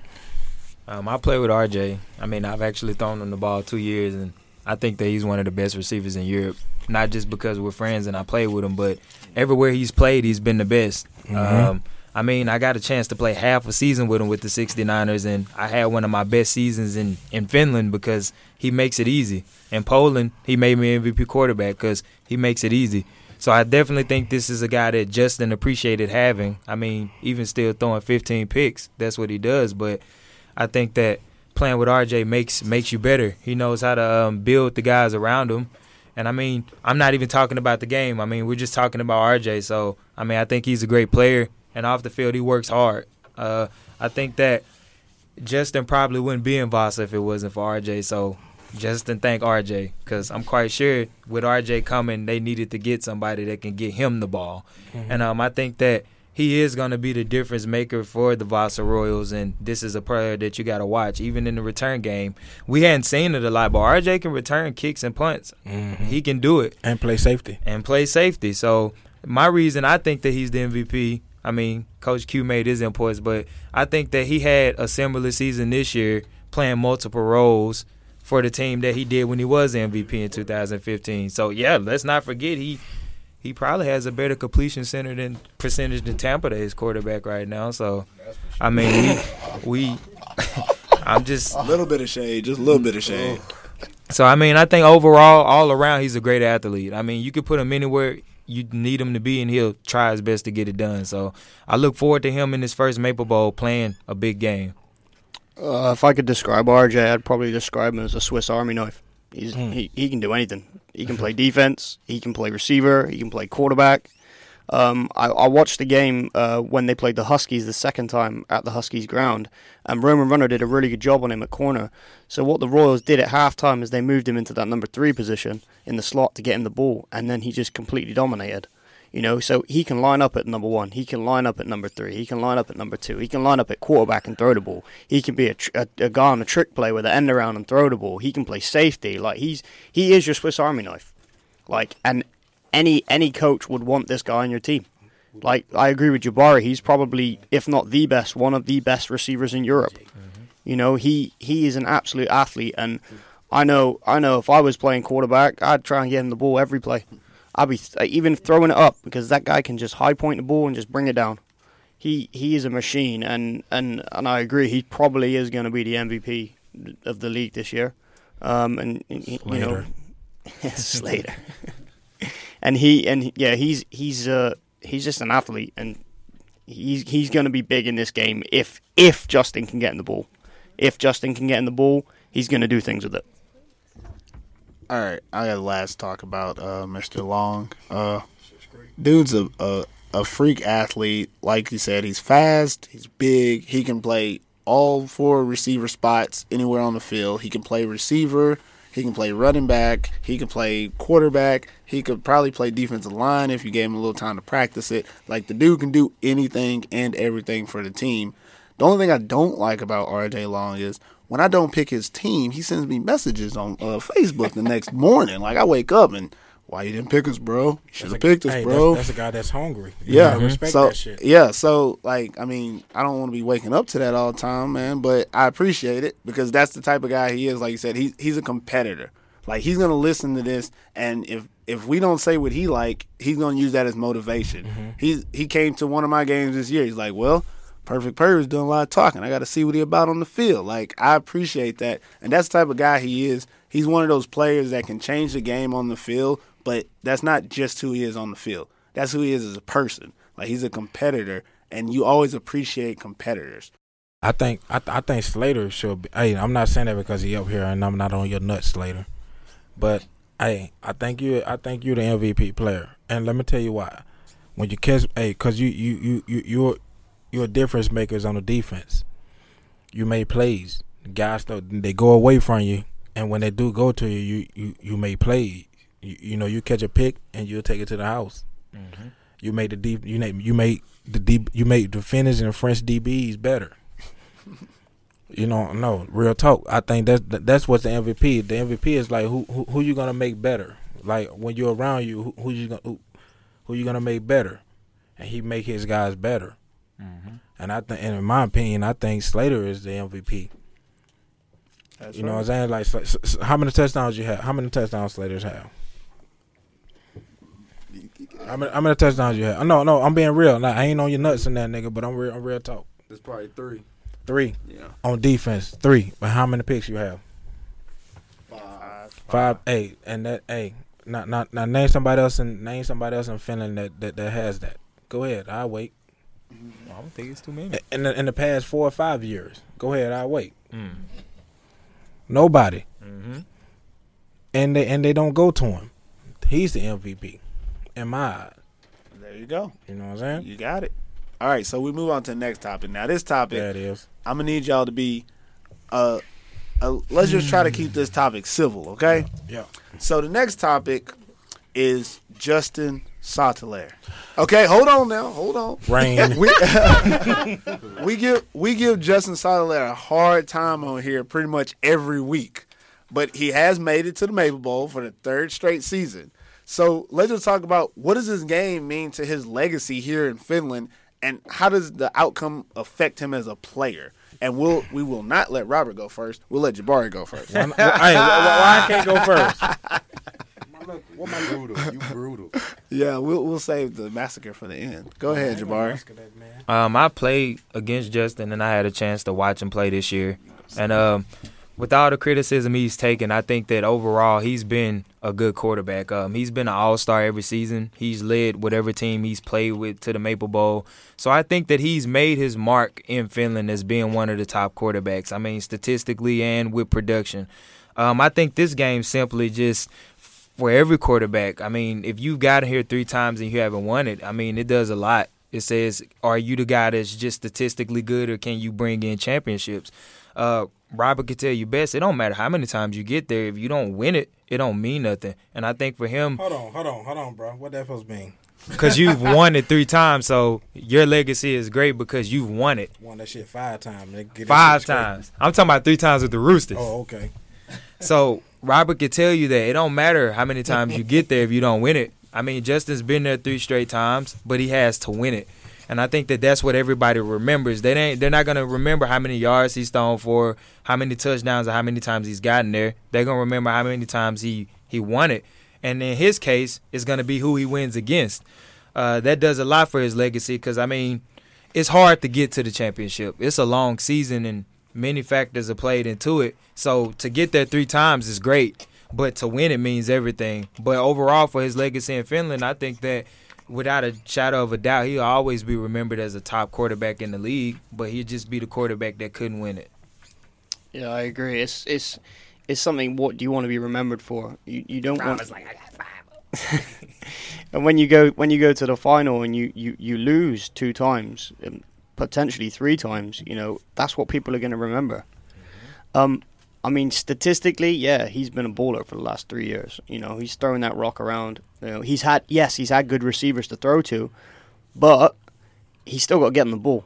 Um, I play with R J. I mean, I've actually thrown him the ball two years, and I think that he's one of the best receivers in Europe. Not just because we're friends and I play with him, but everywhere he's played, he's been the best. Mm-hmm. Um, I mean, I got a chance to play half a season with him with the sixty-niners, and I had one of my best seasons in, in Finland because he makes it easy. In Poland, he made me M V P quarterback because he makes it easy. So I definitely think this is a guy that Justin appreciated having. I mean, even still throwing fifteen picks, that's what he does. But I think that playing with R J makes makes you better. He knows how to um, build the guys around him. And, I mean, I'm not even talking about the game. I mean, we're just talking about R J. So, I mean, I think he's a great player. And off the field, he works hard. Uh, I think that Justin probably wouldn't be in Vaasa if it wasn't for R J. So, Justin, thank R J. Because I'm quite sure with R J coming, they needed to get somebody that can get him the ball. Mm-hmm. And um, I think that he is going to be the difference maker for the Vaasa Royals. And this is a player that you got to watch, even in the return game. We hadn't seen it a lot, but R J can return kicks and punts. Mm-hmm. He can do it. And play safety. And play safety. So, my reason I think that he's the M V P – I mean, Coach Q made his imports, but I think that he had a similar season this year playing multiple roles for the team that he did when he was M V P in two thousand fifteen. So, yeah, let's not forget he he probably has a better completion center than percentage than Tampa to his quarterback right now. So, I mean, we, we – I'm just – a little bit of shade, just a little bit of shade. So, I mean, I think overall, all around, he's a great athlete. I mean, you could put him anywhere – you need him to be, and he'll try his best to get it done. So I look forward to him in his first Maple Bowl playing a big game. Uh, if I could describe R J, I'd probably describe him as a Swiss Army knife. He's, mm. he, he can do anything. He can play defense. He can play receiver. He can play quarterback. Um, I, I watched the game uh, when they played the Huskies the second time at the Huskies ground, and Roman Runner did a really good job on him at corner. So what the Royals did at halftime is they moved him into that number three position in the slot to get him the ball, and then he just completely dominated. You know, so he can line up at number one. He can line up at number three. He can line up at number two. He can line up at quarterback and throw the ball. He can be a, tr- a, a guy on a trick play with an end around and throw the ball. He can play safety. Like he's he is your Swiss Army knife. Like and. Any any coach would want this guy on your team. Like, I agree with Jabari. He's probably, if not the best, one of the best receivers in Europe. Mm-hmm. You know, he, he is an absolute athlete. And I know I know if I was playing quarterback, I'd try and get him the ball every play. I'd be th- even throwing it up because that guy can just high point the ball and just bring it down. He he is a machine. And, and, and I agree, he probably is going to be the M V P of the league this year. Um, and, and Slater. You know, Slater. And he and yeah, he's he's uh he's just an athlete, and he's he's going to be big in this game if if Justin can get in the ball. If Justin can get in the ball, he's going to do things with it. All right, I got to last talk about uh, Mister Long. Uh, dude's a, a a freak athlete. Like you said, he's fast, he's big, he can play all four receiver spots anywhere on the field. He can play receiver. He can play running back. He can play quarterback. He could probably play defensive line if you gave him a little time to practice it. Like, the dude can do anything and everything for the team. The only thing I don't like about R J Long is when I don't pick his team, he sends me messages on uh, Facebook the next morning. Like, I wake up and, why you didn't pick us, bro? You should have picked us, hey, bro. That's, that's a guy that's hungry. You yeah. Respect so, that shit. Yeah, so, like, I mean, I don't want to be waking up to that all the time, man, but I appreciate it because that's the type of guy he is. Like you said, he, he's a competitor. Like, he's going to listen to this, and if, if we don't say what he like, he's going to use that as motivation. Mm-hmm. He's, he came to one of my games this year. He's like, well, Perfect Purvis doing a lot of talking. I got to see what he about on the field. Like, I appreciate that, and that's the type of guy he is. He's one of those players that can change the game on the field. But that's not just who he is on the field. That's who he is as a person. Like, he's a competitor, and you always appreciate competitors. I think I, th- I think Slater should be. Hey, I'm not saying that because he's up here, and I'm not on your nuts, Slater. But hey, I think you I think you're the M V P player, and let me tell you why. When you catch, hey, cause you you you you you're you're difference makers on the defense. You made plays. Guys, they go away from you, and when they do go to you, you you, you made plays. You, you know, you catch a pick and you'll take it to the house. Mm-hmm. You made the deep. You made you made the deep. You made the Finnish and the French D Bs better. You know, no real talk. I think that's that's what's the M V P. The M V P is like who who, who you gonna make better. Like when you're around you, who, who you gonna who, who you gonna make better, and he make his guys better. Mm-hmm. And I think, in my opinion, I think Slater is the M V P. That's you right. know what I'm saying? Like, so, so, how many touchdowns you have? How many touchdowns Slater's have? How many, how many touchdowns you have? No, no, I'm being real. Like, I ain't on your nuts in that nigga, but I'm real. I'm real talk. It's probably three. Three. Yeah. On defense, three. But how many picks you have? Five. Five. Eight. And that. Eight. Not. Not. Now name somebody else and name somebody else in Finland that, that, that has that. Go ahead. I'll wait. Well, I don't think it's too many. In the, in the past four or five years. Go ahead. I'll wait. Mm. Nobody. Mm-hmm. And they and they don't go to him. He's the M V P. In my eyes. There you go. You know what I'm saying? You got it. All right, so we move on to the next topic. Now, this topic, yeah, it is. I'm going to need y'all to be, uh, uh, let's just try to keep this topic civil, okay? Yeah. yeah. So the next topic is Justin Sottilare. Okay, hold on now. Hold on. Rain. we, uh, we, give, we give Justin Sottilare a hard time on here pretty much every week, but he has made it to the Maple Bowl for the third straight season. So let's just talk about what does this game mean to his legacy here in Finland, and how does the outcome affect him as a player? And we'll, we will not let Robert go first. We'll let Jabari go first. Why well, well, well, I can't go first? What am I brutal? You brutal. Yeah, we'll we'll save the massacre for the end. Go ahead, Jabari. Um, I played against Justin, and I had a chance to watch him play this year. And um, with all the criticism he's taken, I think that overall he's been a good quarterback. Um, he's been an all-star every season. He's led whatever team he's played with to the Maple Bowl. So I think that he's made his mark in Finland as being one of the top quarterbacks. I mean, statistically and with production. Um, I think this game simply just for every quarterback. I mean, if you've gotten here three times and you haven't won it, I mean, it does a lot. It says, are you the guy that's just statistically good, or can you bring in championships? Uh, Robert could tell you best. It don't matter how many times you get there. If you don't win it, it don't mean nothing. And I think for him, hold on, hold on, hold on, bro. What that supposed to mean? Because you've won it three times, so your legacy is great because you've won it. Won that shit five times. Nigga. Five times. I'm talking about three times with the Roosters. Oh, okay. So Robert could tell you that it don't matter how many times you get there if you don't win it. I mean, Justin's been there three straight times, but he has to win it. And I think that that's what everybody remembers. They ain't, they're not going to remember how many yards he's thrown for, how many touchdowns, or how many times he's gotten there. They're going to remember how many times he, he won it. And in his case, it's going to be who he wins against. Uh, that does a lot for his legacy because, I mean, it's hard to get to the championship. It's a long season and many factors are played into it. So to get there three times is great, but to win it means everything. But overall for his legacy in Finland, I think that without a shadow of a doubt, he'll always be remembered as a top quarterback in the league, but he'd just be the quarterback that couldn't win it. Yeah, I agree. It's it's it's something. What do you want to be remembered for? You you don't Rob want. Like, I got five. And when you go when you go to the final and you, you, you lose two times, um, potentially three times, you know that's what people are going to remember. Mm-hmm. Um, I mean, statistically, yeah, he's been a baller for the last three years. You know, he's throwing that rock around. You know, he's had yes, he's had good receivers to throw to, but he's still got to get on the ball.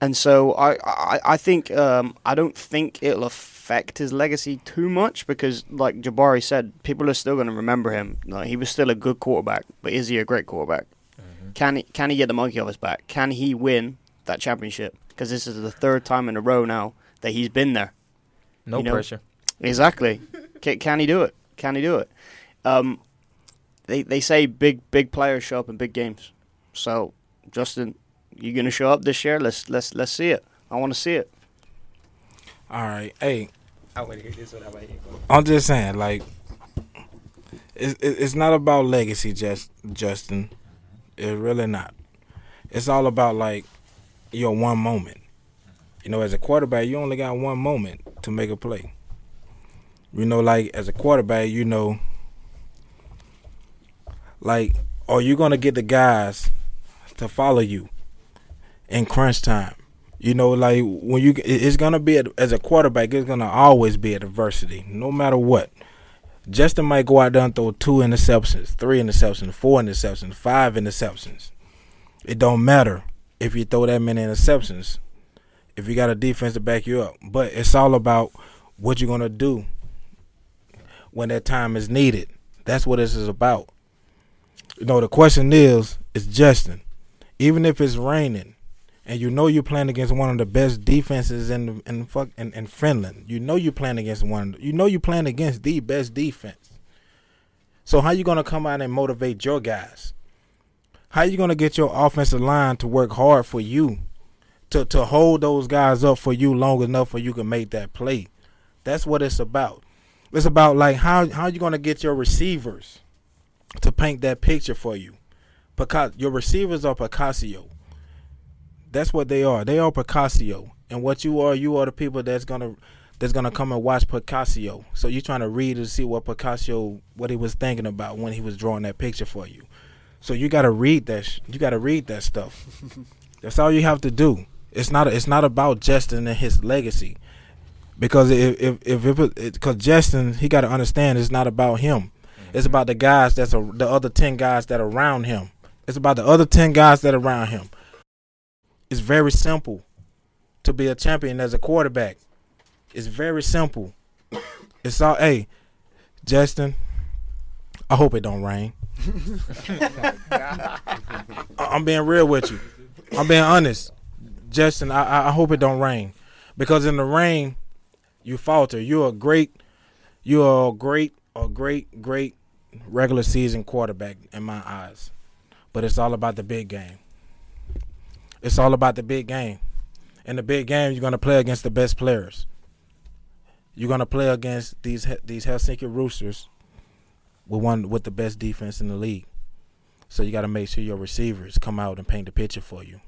And so I, I, I think um, I don't think it'll affect his legacy too much because, like Jabari said, people are still going to remember him. Like, he was still a good quarterback, but is he a great quarterback? Mm-hmm. Can he, can he get the monkey off his back? Can he win that championship? Because this is the third time in a row now that he's been there. No you know? pressure. Exactly. can, can he do it? Can he do it? Um, They they say big big players show up in big games, so Justin, you gonna show up this year? Let's let's let's see it. I want to see it. All right, hey. I want to hear this one. I want to hear it. I'm just saying, like, it's it's not about legacy, just Justin. It's really not. It's all about like your one moment. You know, as a quarterback, you only got one moment to make a play. You know, like, as a quarterback, you know, like, are you going to get the guys to follow you in crunch time? You know, like, when you, it's going to be, as a quarterback, it's going to always be a adversity, no matter what. Justin might go out there and throw two interceptions, three interceptions, four interceptions, five interceptions. It don't matter if you throw that many interceptions, if you got a defense to back you up. But it's all about what you're going to do when that time is needed. That's what this is about. You know, the question is, is Justin, even if it's raining, and you know you're playing against one of the best defenses in in fuck in, in Finland. You know you're playing against one. You know you're playing against the best defense. So how you gonna come out and motivate your guys? How you gonna get your offensive line to work hard for you, to to hold those guys up for you long enough for you can make that play? That's what it's about. It's about like how how you gonna get your receivers to paint that picture for you, because your receivers are Picasso. That's what they are. They are Picasso. And what you are, you are the people that's gonna that's gonna come and watch Picasso. So you're trying to read and see what Picasso, what he was thinking about when he was drawing that picture for you. So you gotta read that. Sh- you gotta read that stuff. That's all you have to do. It's not. It's not about Justin and his legacy, because if if if, if it, it, cause Justin, he gotta understand it's not about him. It's about the guys that's a, the other ten guys that are around him. It's about the other ten guys that are around him. It's very simple to be a champion as a quarterback. It's very simple. It's all, hey, Justin, I hope it don't rain. I, I'm being real with you. I'm being honest. Justin, I, I hope it don't rain. Because in the rain, you falter. You're a great, you're a great, a great, great regular season quarterback in my eyes. But it's all about the big game. It's all about the big game. In the big game, you're going to play against the best players. You're going to play against these these Helsinki Roosters with one with the best defense in the league. So you got to make sure your receivers come out and paint the picture for you.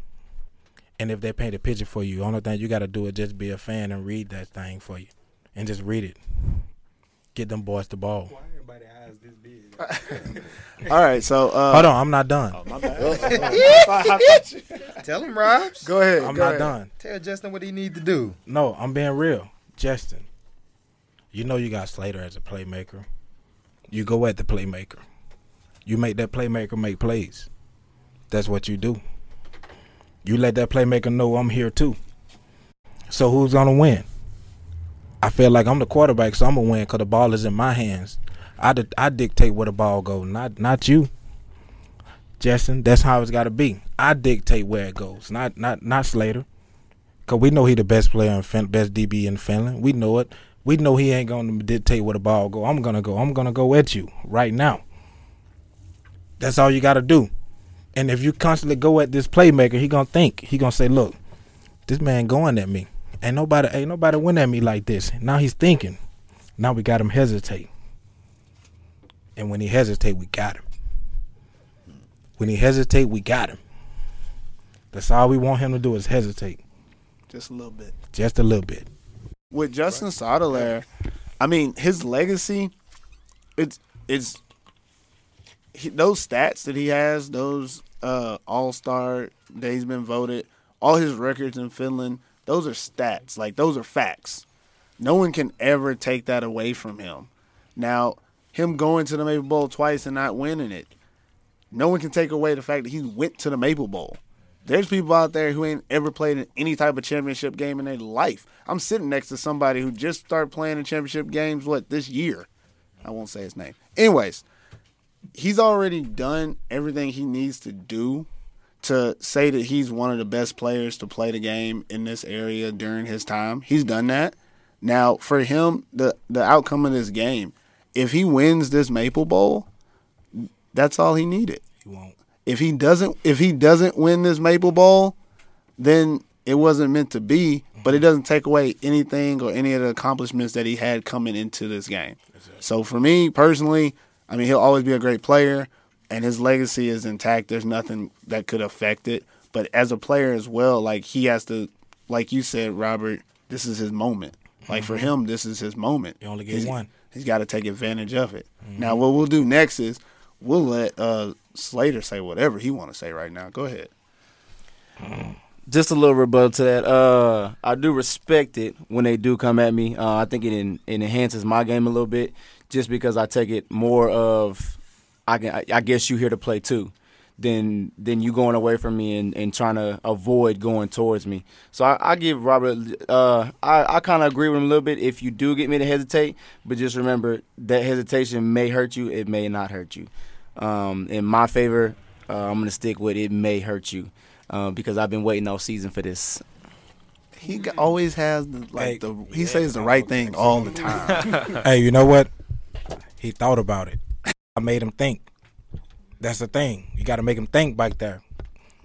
And if they paint the picture for you, the only thing you got to do is just be a fan and read that thing for you. And just read it. Get them boys the ball. Why everybody eyes this big? All right, so uh, hold on, I'm not done. Oh, my bad. Tell him, Robs. Go ahead. I'm go not ahead. done. Tell Justin what he need to do. No, I'm being real, Justin. You know you got Slater as a playmaker. You go at the playmaker. You make that playmaker make plays. That's what you do. You let that playmaker know I'm here too. So who's gonna win? I feel like I'm the quarterback, so I'm gonna win because the ball is in my hands. I, di- I dictate where the ball goes, not not you, Justin. That's how it's got to be. I dictate where it goes, not not not Slater, because we know he the best player in fin- best D B in Finland. We know it. We know he ain't gonna dictate where the ball go. I'm gonna go. I'm gonna go at you right now. That's all you got to do. And if you constantly go at this playmaker, he gonna think. He gonna say, look, this man going at me. Ain't nobody, ain't nobody went at me like this. Now he's thinking. Now we got him hesitate. And when he hesitate, we got him. When he hesitate, we got him. That's all we want him to do is hesitate. Just a little bit. Just a little bit. With Justin right. Sottilare, I mean, his legacy, it's, it's he, those stats that he has, those uh, all-star that he's been voted, all his records in Finland, those are stats. Like, those are facts. No one can ever take that away from him. Now, him going to the Maple Bowl twice and not winning it, no one can take away the fact that he went to the Maple Bowl. There's people out there who ain't ever played in any type of championship game in their life. I'm sitting next to somebody who just started playing in championship games, what, this year? I won't say his name. Anyways, he's already done everything he needs to do to say that he's one of the best players to play the game in this area during his time. He's done that. Now, for him, the, the outcome of this game, if he wins this Maple Bowl, that's all he needed. He won't. If he doesn't, if he doesn't win this Maple Bowl, then it wasn't meant to be, but it doesn't take away anything or any of the accomplishments that he had coming into this game. Exactly. So for me personally, I mean, he'll always be a great player. And his legacy is intact. There's nothing that could affect it. But as a player as well, like he has to, like you said, Robert, this is his moment. Like, for him, this is his moment. You only get he's, one. He's got to take advantage of it. Mm-hmm. Now, what we'll do next is we'll let uh, Slater say whatever he want to say right now. Go ahead. Just a little rebuttal to that. Uh, I do respect it when they do come at me. Uh, I think it, en- it enhances my game a little bit just because I take it more of, I can, I, I guess you here to play too, than than you going away from me and, and trying to avoid going towards me. So I, I give Robert uh, – I, I kind of agree with him a little bit if you do get me to hesitate, but just remember that hesitation may hurt you. It may not hurt you. Um, in my favor, uh, I'm going to stick with it may hurt you uh, because I've been waiting all season for this. He always has the, like, hey, the – he yeah, says the right thing all the time. Hey, you know what? He thought about it. I made him think. That's the thing. You got to make him think back there.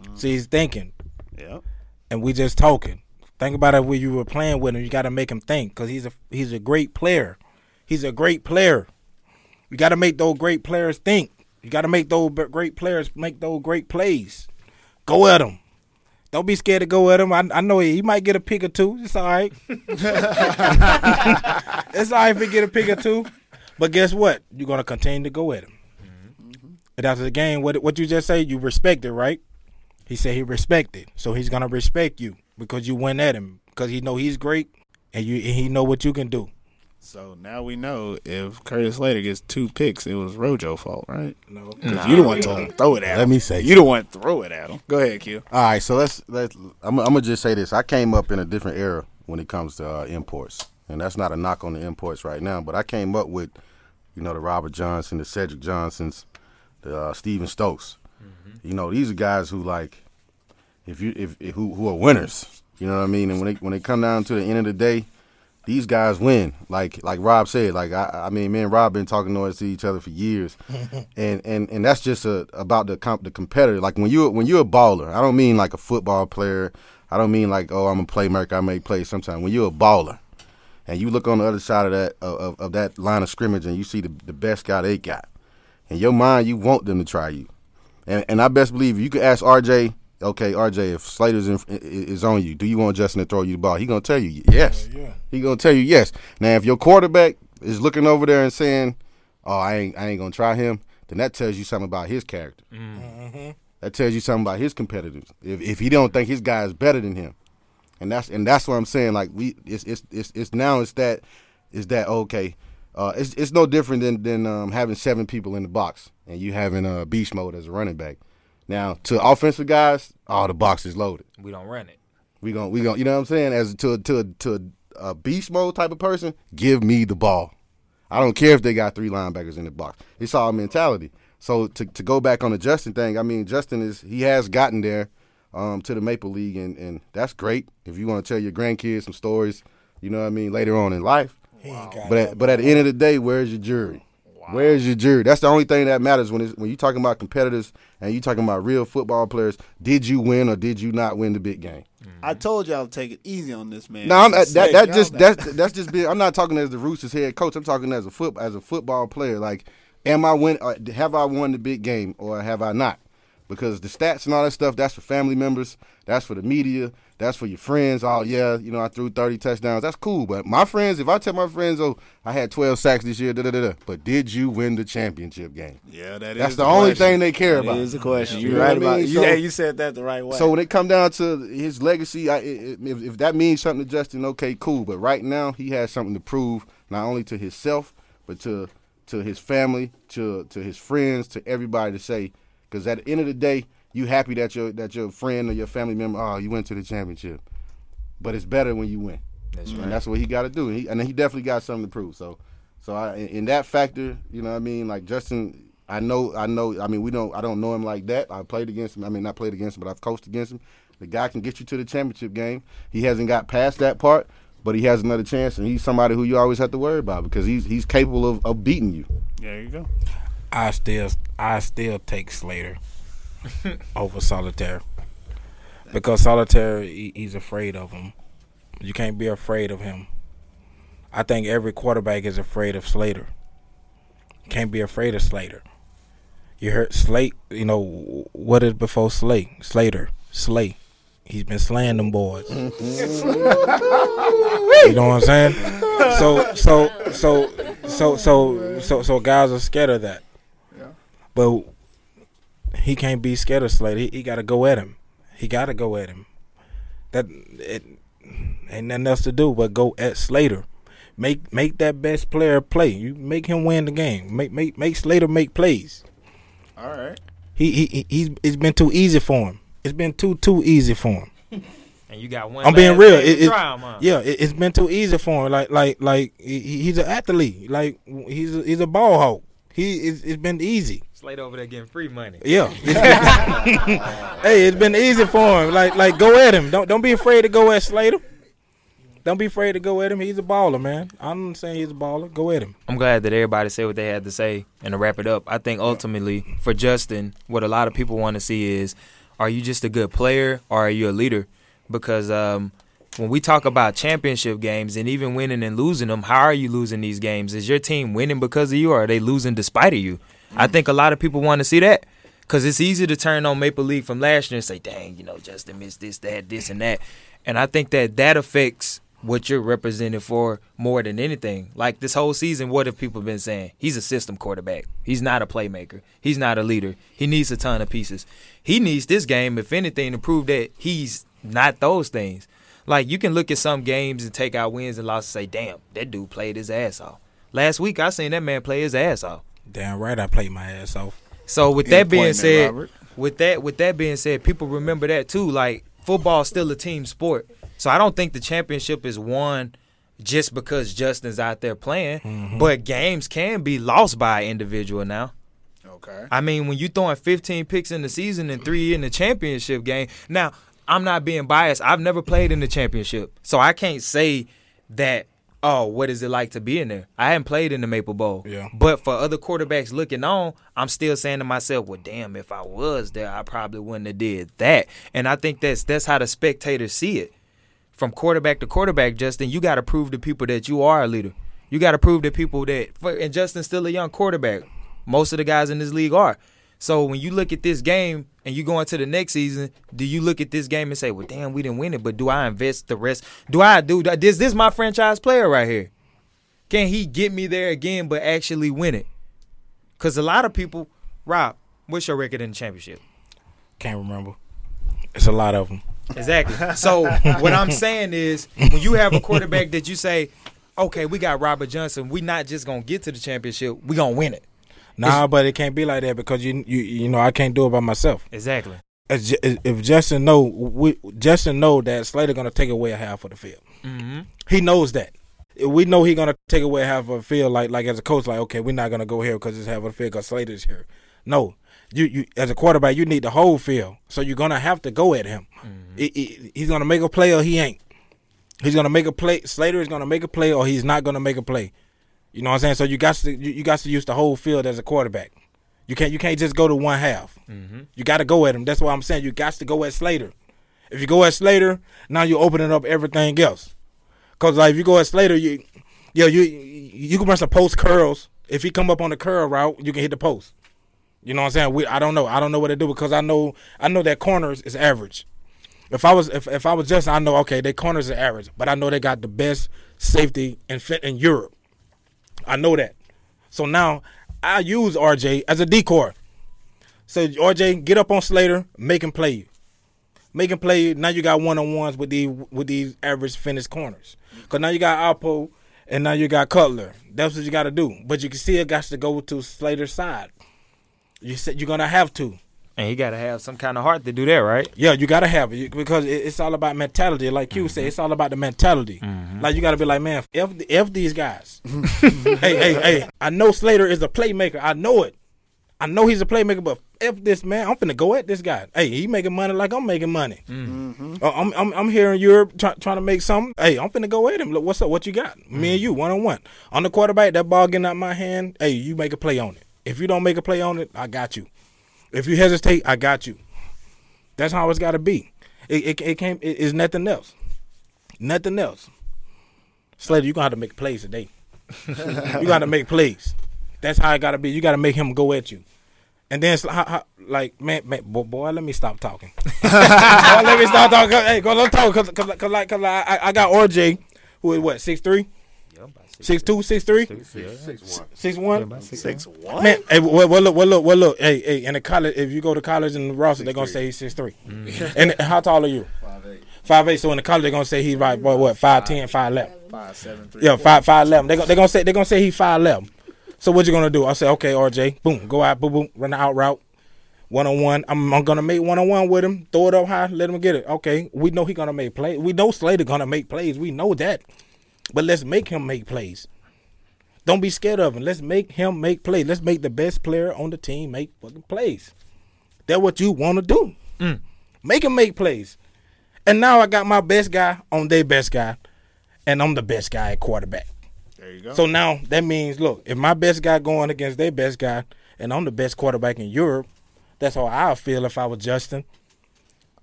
Mm. See, he's thinking. Yep. And we just talking. Think about it when you were playing with him. You got to make him think because he's a, he's a great player. He's a great player. You got to make those great players think. You got to make those great players make those great plays. Go at him. Don't be scared to go at him. I, I know he, he might get a pick or two. It's all right. It's all right if he get a pick or two. But guess what? You're going to continue to go at him. But after the game, what what you just say, you respect it, right? He said he respected, so he's gonna respect you because you went at him because he know he's great and you and he know what you can do. So now we know if Curtis Slater gets two picks, it was Rojo's fault, right? No, because nah, you don't want to throw it at him. Let me say, you don't want to throw it at him. Go ahead, Q. All right, so let's let's. I'm, I'm gonna just say this. I came up in a different era when it comes to uh, imports, and that's not a knock on the imports right now. But I came up with, you know, the Robert Johnson, the Cedric Johnsons. Uh, Steven Stokes, mm-hmm. You know, these are guys who like, if you if, if who who are winners, you know what I mean. And when they when they come down to the end of the day, these guys win. Like like Rob said, like I I mean, me and Rob been talking noise to each other for years, and, and and that's just a, about the comp, the competitor. Like when you when you're a baller, I don't mean like a football player. I don't mean like oh I'm a playmaker. I may play sometime. When you're a baller, and you look on the other side of that of, of that line of scrimmage, and you see the the best guy they got. In your mind, you want them to try you, and and I best believe you can ask R J. Okay, R J, if Slater's in, is on you, do you want Justin to throw you the ball? He gonna tell you yes. Yeah, yeah. He gonna tell you yes. Now, if your quarterback is looking over there and saying, "Oh, I ain't, I ain't gonna try him," then that tells you something about his character. Mm-hmm. That tells you something about his competitiveness. If if he don't think his guy is better than him, and that's and that's what I'm saying. Like we, it's it's it's, it's now it's that it's that okay. Uh, it's it's no different than than um, having seven people in the box and you having a uh, beast mode as a running back. Now to offensive guys, oh the box is loaded. We don't run it. We gon' we gon' you know what I'm saying? As to to to a beast mode type of person, give me the ball. I don't care if they got three linebackers in the box. It's all mentality. So to to go back on the Justin thing, I mean Justin is he has gotten there um, to the Maple League and and that's great if you want to tell your grandkids some stories. You know what I mean later on in life. Wow. But at, but at the end of the day, where's your jury? Wow. Where's your jury? That's the only thing that matters when it's, when you're talking about competitors and you're talking about real football players. Did you win or did you not win the big game? Mm-hmm. I told y'all to take it easy on this man. No, I'm, that, that, that just that. that's that's just being. I'm not talking as the Roosters head coach. I'm talking as a foot as a football player. Like, am I win? Or have I won the big game or have I not? Because the stats and all that stuff, that's for family members. That's for the media. That's for your friends. Oh, yeah, you know, I threw thirty touchdowns. That's cool. But my friends, if I tell my friends, oh, I had twelve sacks this year, da-da-da-da. But did you win the championship game? Yeah, that that's is That's the, the only question. Thing they care about. That is the question. You're you right about it. So, yeah, you said that the right way. So when it come down to his legacy, I, it, it, if, if that means something to Justin, okay, cool. But right now, he has something to prove, not only to himself, but to to his family, to to his friends, to everybody to say, because at the end of the day, you happy that your that your friend or your family member, oh, you went to the championship. But it's better when you win. That's right. And that's what he got to do. And he, and he definitely got something to prove. So so I, in that factor, you know what I mean? Like Justin, I know, I know, I mean, we don't, I don't know him like that. I played against him. I mean, not played against him, but I've coached against him. The guy can get you to the championship game. He hasn't got past that part, but he has another chance. And he's somebody who you always have to worry about because he's he's capable of, of beating you. There you go. I still I still take Slater over Solitaire because Solitaire he, he's afraid of him. You can't be afraid of him. I think every quarterback is afraid of Slater. Can't be afraid of Slater. You heard Slate, you know what is before Slate? Slater, Slate, He's been slaying them boys. Mm-hmm. You know what I'm saying? So, so, so, so, so, so, so, guys are scared of that. Yeah. But he can't be scared of Slater. He, he got to go at him. He got to go at him. That it ain't nothing else to do but go at Slater. Make make that best player play. You make him win the game. Make make make Slater make plays. All right. He he he's it's been too easy for him. It's been too, too easy for him. And you got one. I'm being real. It, it, try him, huh? Yeah, it, it's been too easy for him. Like, like, like he, he's an athlete. Like, he's a, he's a ball hawk. He, it's, it's been easy. Slate over there getting free money. Yeah. Hey, it's been easy for him. Like, like, go at him. Don't, don't be afraid to go at Slater. Don't be afraid to go at him. He's a baller, man. I'm not saying he's a baller. Go at him. I'm glad that everybody said what they had to say. And to wrap it up, I think ultimately for Justin, what a lot of people want to see is, are you just a good player or are you a leader? Because um, when we talk about championship games and even winning and losing them, how are you losing these games? Is your team winning because of you or are they losing despite of you? Mm-hmm. I think a lot of people want to see that because it's easy to turn on Maple League from last year and say, dang, you know, Justin missed this, that, this, and that. And I think that that affects what you're represented for more than anything. Like this whole season, what have people been saying? He's a system quarterback. He's not a playmaker. He's not a leader. He needs a ton of pieces. He needs this game, if anything, to prove that he's not those things. Like you can look at some games and take out wins and losses and say, damn, that dude played his ass off. Last week I seen that man play his ass off. Damn right I played my ass off. So with that being said, Robert. with that with that being said, people remember that too. Like football's still a team sport. So I don't think the championship is won just because Justin's out there playing. Mm-hmm. But games can be lost by an individual now. Okay. I mean, when you're throwing fifteen picks in the season and three in the championship game. Now, I'm not being biased. I've never played in the championship. So I can't say that, oh, what is it like to be in there? I haven't played in the Maple Bowl. Yeah. But for other quarterbacks looking on, I'm still saying to myself, well, damn, if I was there, I probably wouldn't have did that. And I think that's that's how the spectators see it. From quarterback to quarterback, Justin, you got to prove to people that you are a leader. You got to prove to people that – and Justin's still a young quarterback. Most of the guys in this league are. So when you look at this game and you go into the next season, do you look at this game and say, well, damn, we didn't win it, but do I invest the rest? Do I do – this is my franchise player right here. Can he get me there again but actually win it? Because a lot of people – Rob, what's your record in the championship? Can't remember. It's a lot of them. Exactly. So what I'm saying is when you have a quarterback that you say, okay, we got Robert Johnson, we not just going to get to the championship, we going to win it. Nah, it's, but it can't be like that because, you you you know, I can't do it by myself. Exactly. As, if Justin know, we, Justin know that Slater going to take away a half of the field. Mm-hmm. He knows that. We know he going to take away half of the field, like, like as a coach, like, okay, we're not going to go here because it's half of the field because Slater's here. No. You, you as a quarterback, you need the whole field, so you're gonna have to go at him. Mm-hmm. It, it, he's gonna make a play or he ain't. He's gonna make a play. Slater is gonna make a play or he's not gonna make a play. You know what I'm saying? So you got to you, you got to use the whole field as a quarterback. You can't you can't just go to one half. Mm-hmm. You got to go at him. That's why I'm saying you got to go at Slater. If you go at Slater, now you're opening up everything else. Cause like if you go at Slater, you yeah you you can run some post curls. If he come up on the curl route, you can hit the post. You know what I'm saying? We I don't know. I don't know what to do because I know I know that corners is average. If I was if, if I was Justin, I know okay, their corners are average, but I know they got the best safety in in Europe. I know that. So now I use R J as a decoy. So R J, get up on Slater, make him play you, make him play you. Now you got one on ones with the with these average finished corners. Cause now you got Oppo and now you got Cutler. That's what you got to do. But you can still got to go to Slater's side. You said you're gonna have to, and you gotta have some kind of heart to do that, right? Yeah, you gotta have it because it's all about mentality. Like mm-hmm. you said, it's all about the mentality. Mm-hmm. Like you gotta be like, man, f, f these guys. hey, hey, hey! I know Slater is a playmaker. I know it. I know he's a playmaker, but f this man, I'm finna go at this guy. Hey, he making money like I'm making money. Mm-hmm. Uh, I'm, I'm I'm here in Europe try, trying to make something. Hey, I'm finna go at him. Look, what's up? What you got? Mm-hmm. Me and you, one on one. I'm the quarterback. That ball getting out my hand. Hey, you make a play on it. If you don't make a play on it, I got you. If you hesitate, I got you. That's how it's got to be. It it, it came. It, it's nothing else. Nothing else. Slater, you gonna have to make plays today. You gotta make plays. That's how it gotta be. You gotta make him go at you. And then it's like, like man, man boy, boy, let me stop talking. boy, let me stop talking. Hey, go let talk. Cause, cause, cause, like, cause I, I got R J, who is what, six three six two, six three, six one Man, hey, well, well, look, well, look, well, look. Hey, hey, in the college, if you go to college in the roster, they're gonna say he's six three Mm. And how tall are you? five eight five eight So in the college, they're gonna say he's like, boy, what, five ten five eleven five seven three Yeah, five five eleven They they're gonna say they're gonna say he's five eleven So what you gonna do? I say, okay, R J, boom, go out, boom, boom, run the out route, one on one. I'm I'm gonna make one on one with him, throw it up high, let him get it. Okay, we know he's gonna make plays. We know Slater gonna make plays. We know that. But let's make him make plays. Don't be scared of him. Let's make him make plays. Let's make the best player on the team make fucking plays. That's what you want to do. Mm. Make him make plays. And now I got my best guy on their best guy, and I'm the best guy at quarterback. There you go. So now that means, look, if my best guy going against their best guy, and I'm the best quarterback in Europe, that's how I feel if I was Justin.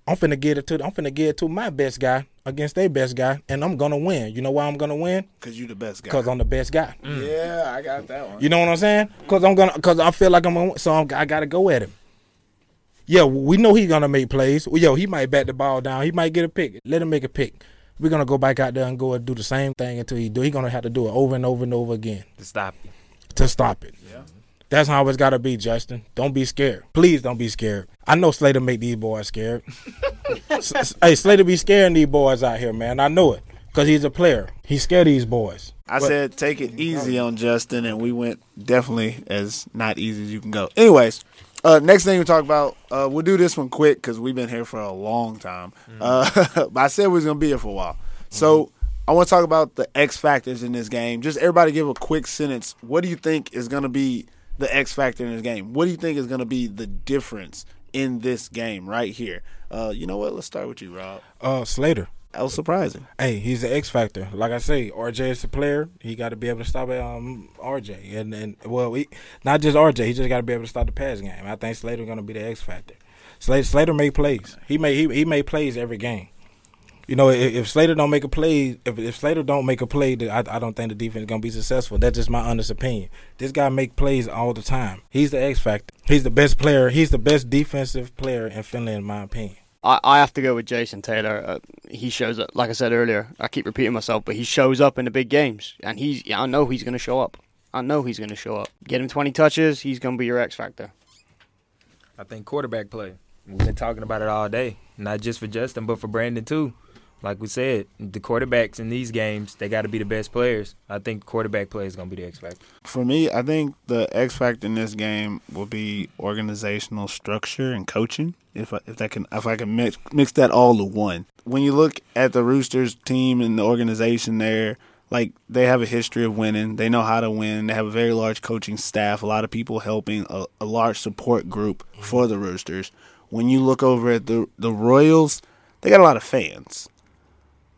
I'm finna get it to I'm finna get it to my best guy against their best guy, and I'm gonna win. You know why I'm gonna win? Cause you the best guy. Cause I'm the best guy. Mm. Yeah, I got that one. You know what I'm saying? Cause I'm gonna, cause I feel like I'm gonna, so I'm, I gotta go at him. Yeah, we know he's gonna make plays. Well, yo, he might bat the ball down. He might get a pick. Let him make a pick. We're gonna go back out there and go and do the same thing until he do. He's gonna have to do it over and over and over again to stop it. To stop it. Yeah. That's how it's got to be, Justin. Don't be scared. Please don't be scared. I know Slater make these boys scared. Hey, Slater be scaring these boys out here, man. I know it because he's a player. He scared these boys. I but, said take it easy on Justin, and we went definitely as not easy as you can go. Anyways, uh, next thing we talk about, uh, we'll do this one quick because we've been here for a long time. Mm-hmm. Uh, but I said we was going to be here for a while. Mm-hmm. So I want to talk about the X factors in this game. Just everybody give a quick sentence. What do you think is going to be – the X factor in this game? What do you think is going to be the difference in this game right here? Uh, you know what? Let's start with you, Rob. Uh, Slater. That was surprising. Hey, he's the X factor. Like I say, R J is a player. He got to be able to stop um R J, and and well, he, not just R J. He just got to be able to stop the pass game. I think Slater's going to be the X factor. Slater, Slater made plays. He made he he made plays every game. You know, if, if Slater don't make a play, if, if Slater don't make a play, I, I don't think the defense is going to be successful. That's just my honest opinion. This guy make plays all the time. He's the X factor. He's the best player. He's the best defensive player in Finland, in my opinion. I, I have to go with Jason Taylor. Uh, he shows up, like I said earlier, I keep repeating myself, but he shows up in the big games. And he's, I know he's going to show up. I know he's going to show up. Get him twenty touches, he's going to be your X factor. I think quarterback play. We've been talking about it all day, not just for Justin, but for Brandon too. Like we said, the quarterbacks in these games, they got to be the best players. I think quarterback play is going to be the X factor. For me, I think the X factor in this game will be organizational structure and coaching. If I, if that can if I can mix mix that all to one. When you look at the Roosters team and the organization there, like they have a history of winning. They know how to win. They have a very large coaching staff, a lot of people helping, a, a large support group for the Roosters. When you look over at the the Royals, they got a lot of fans.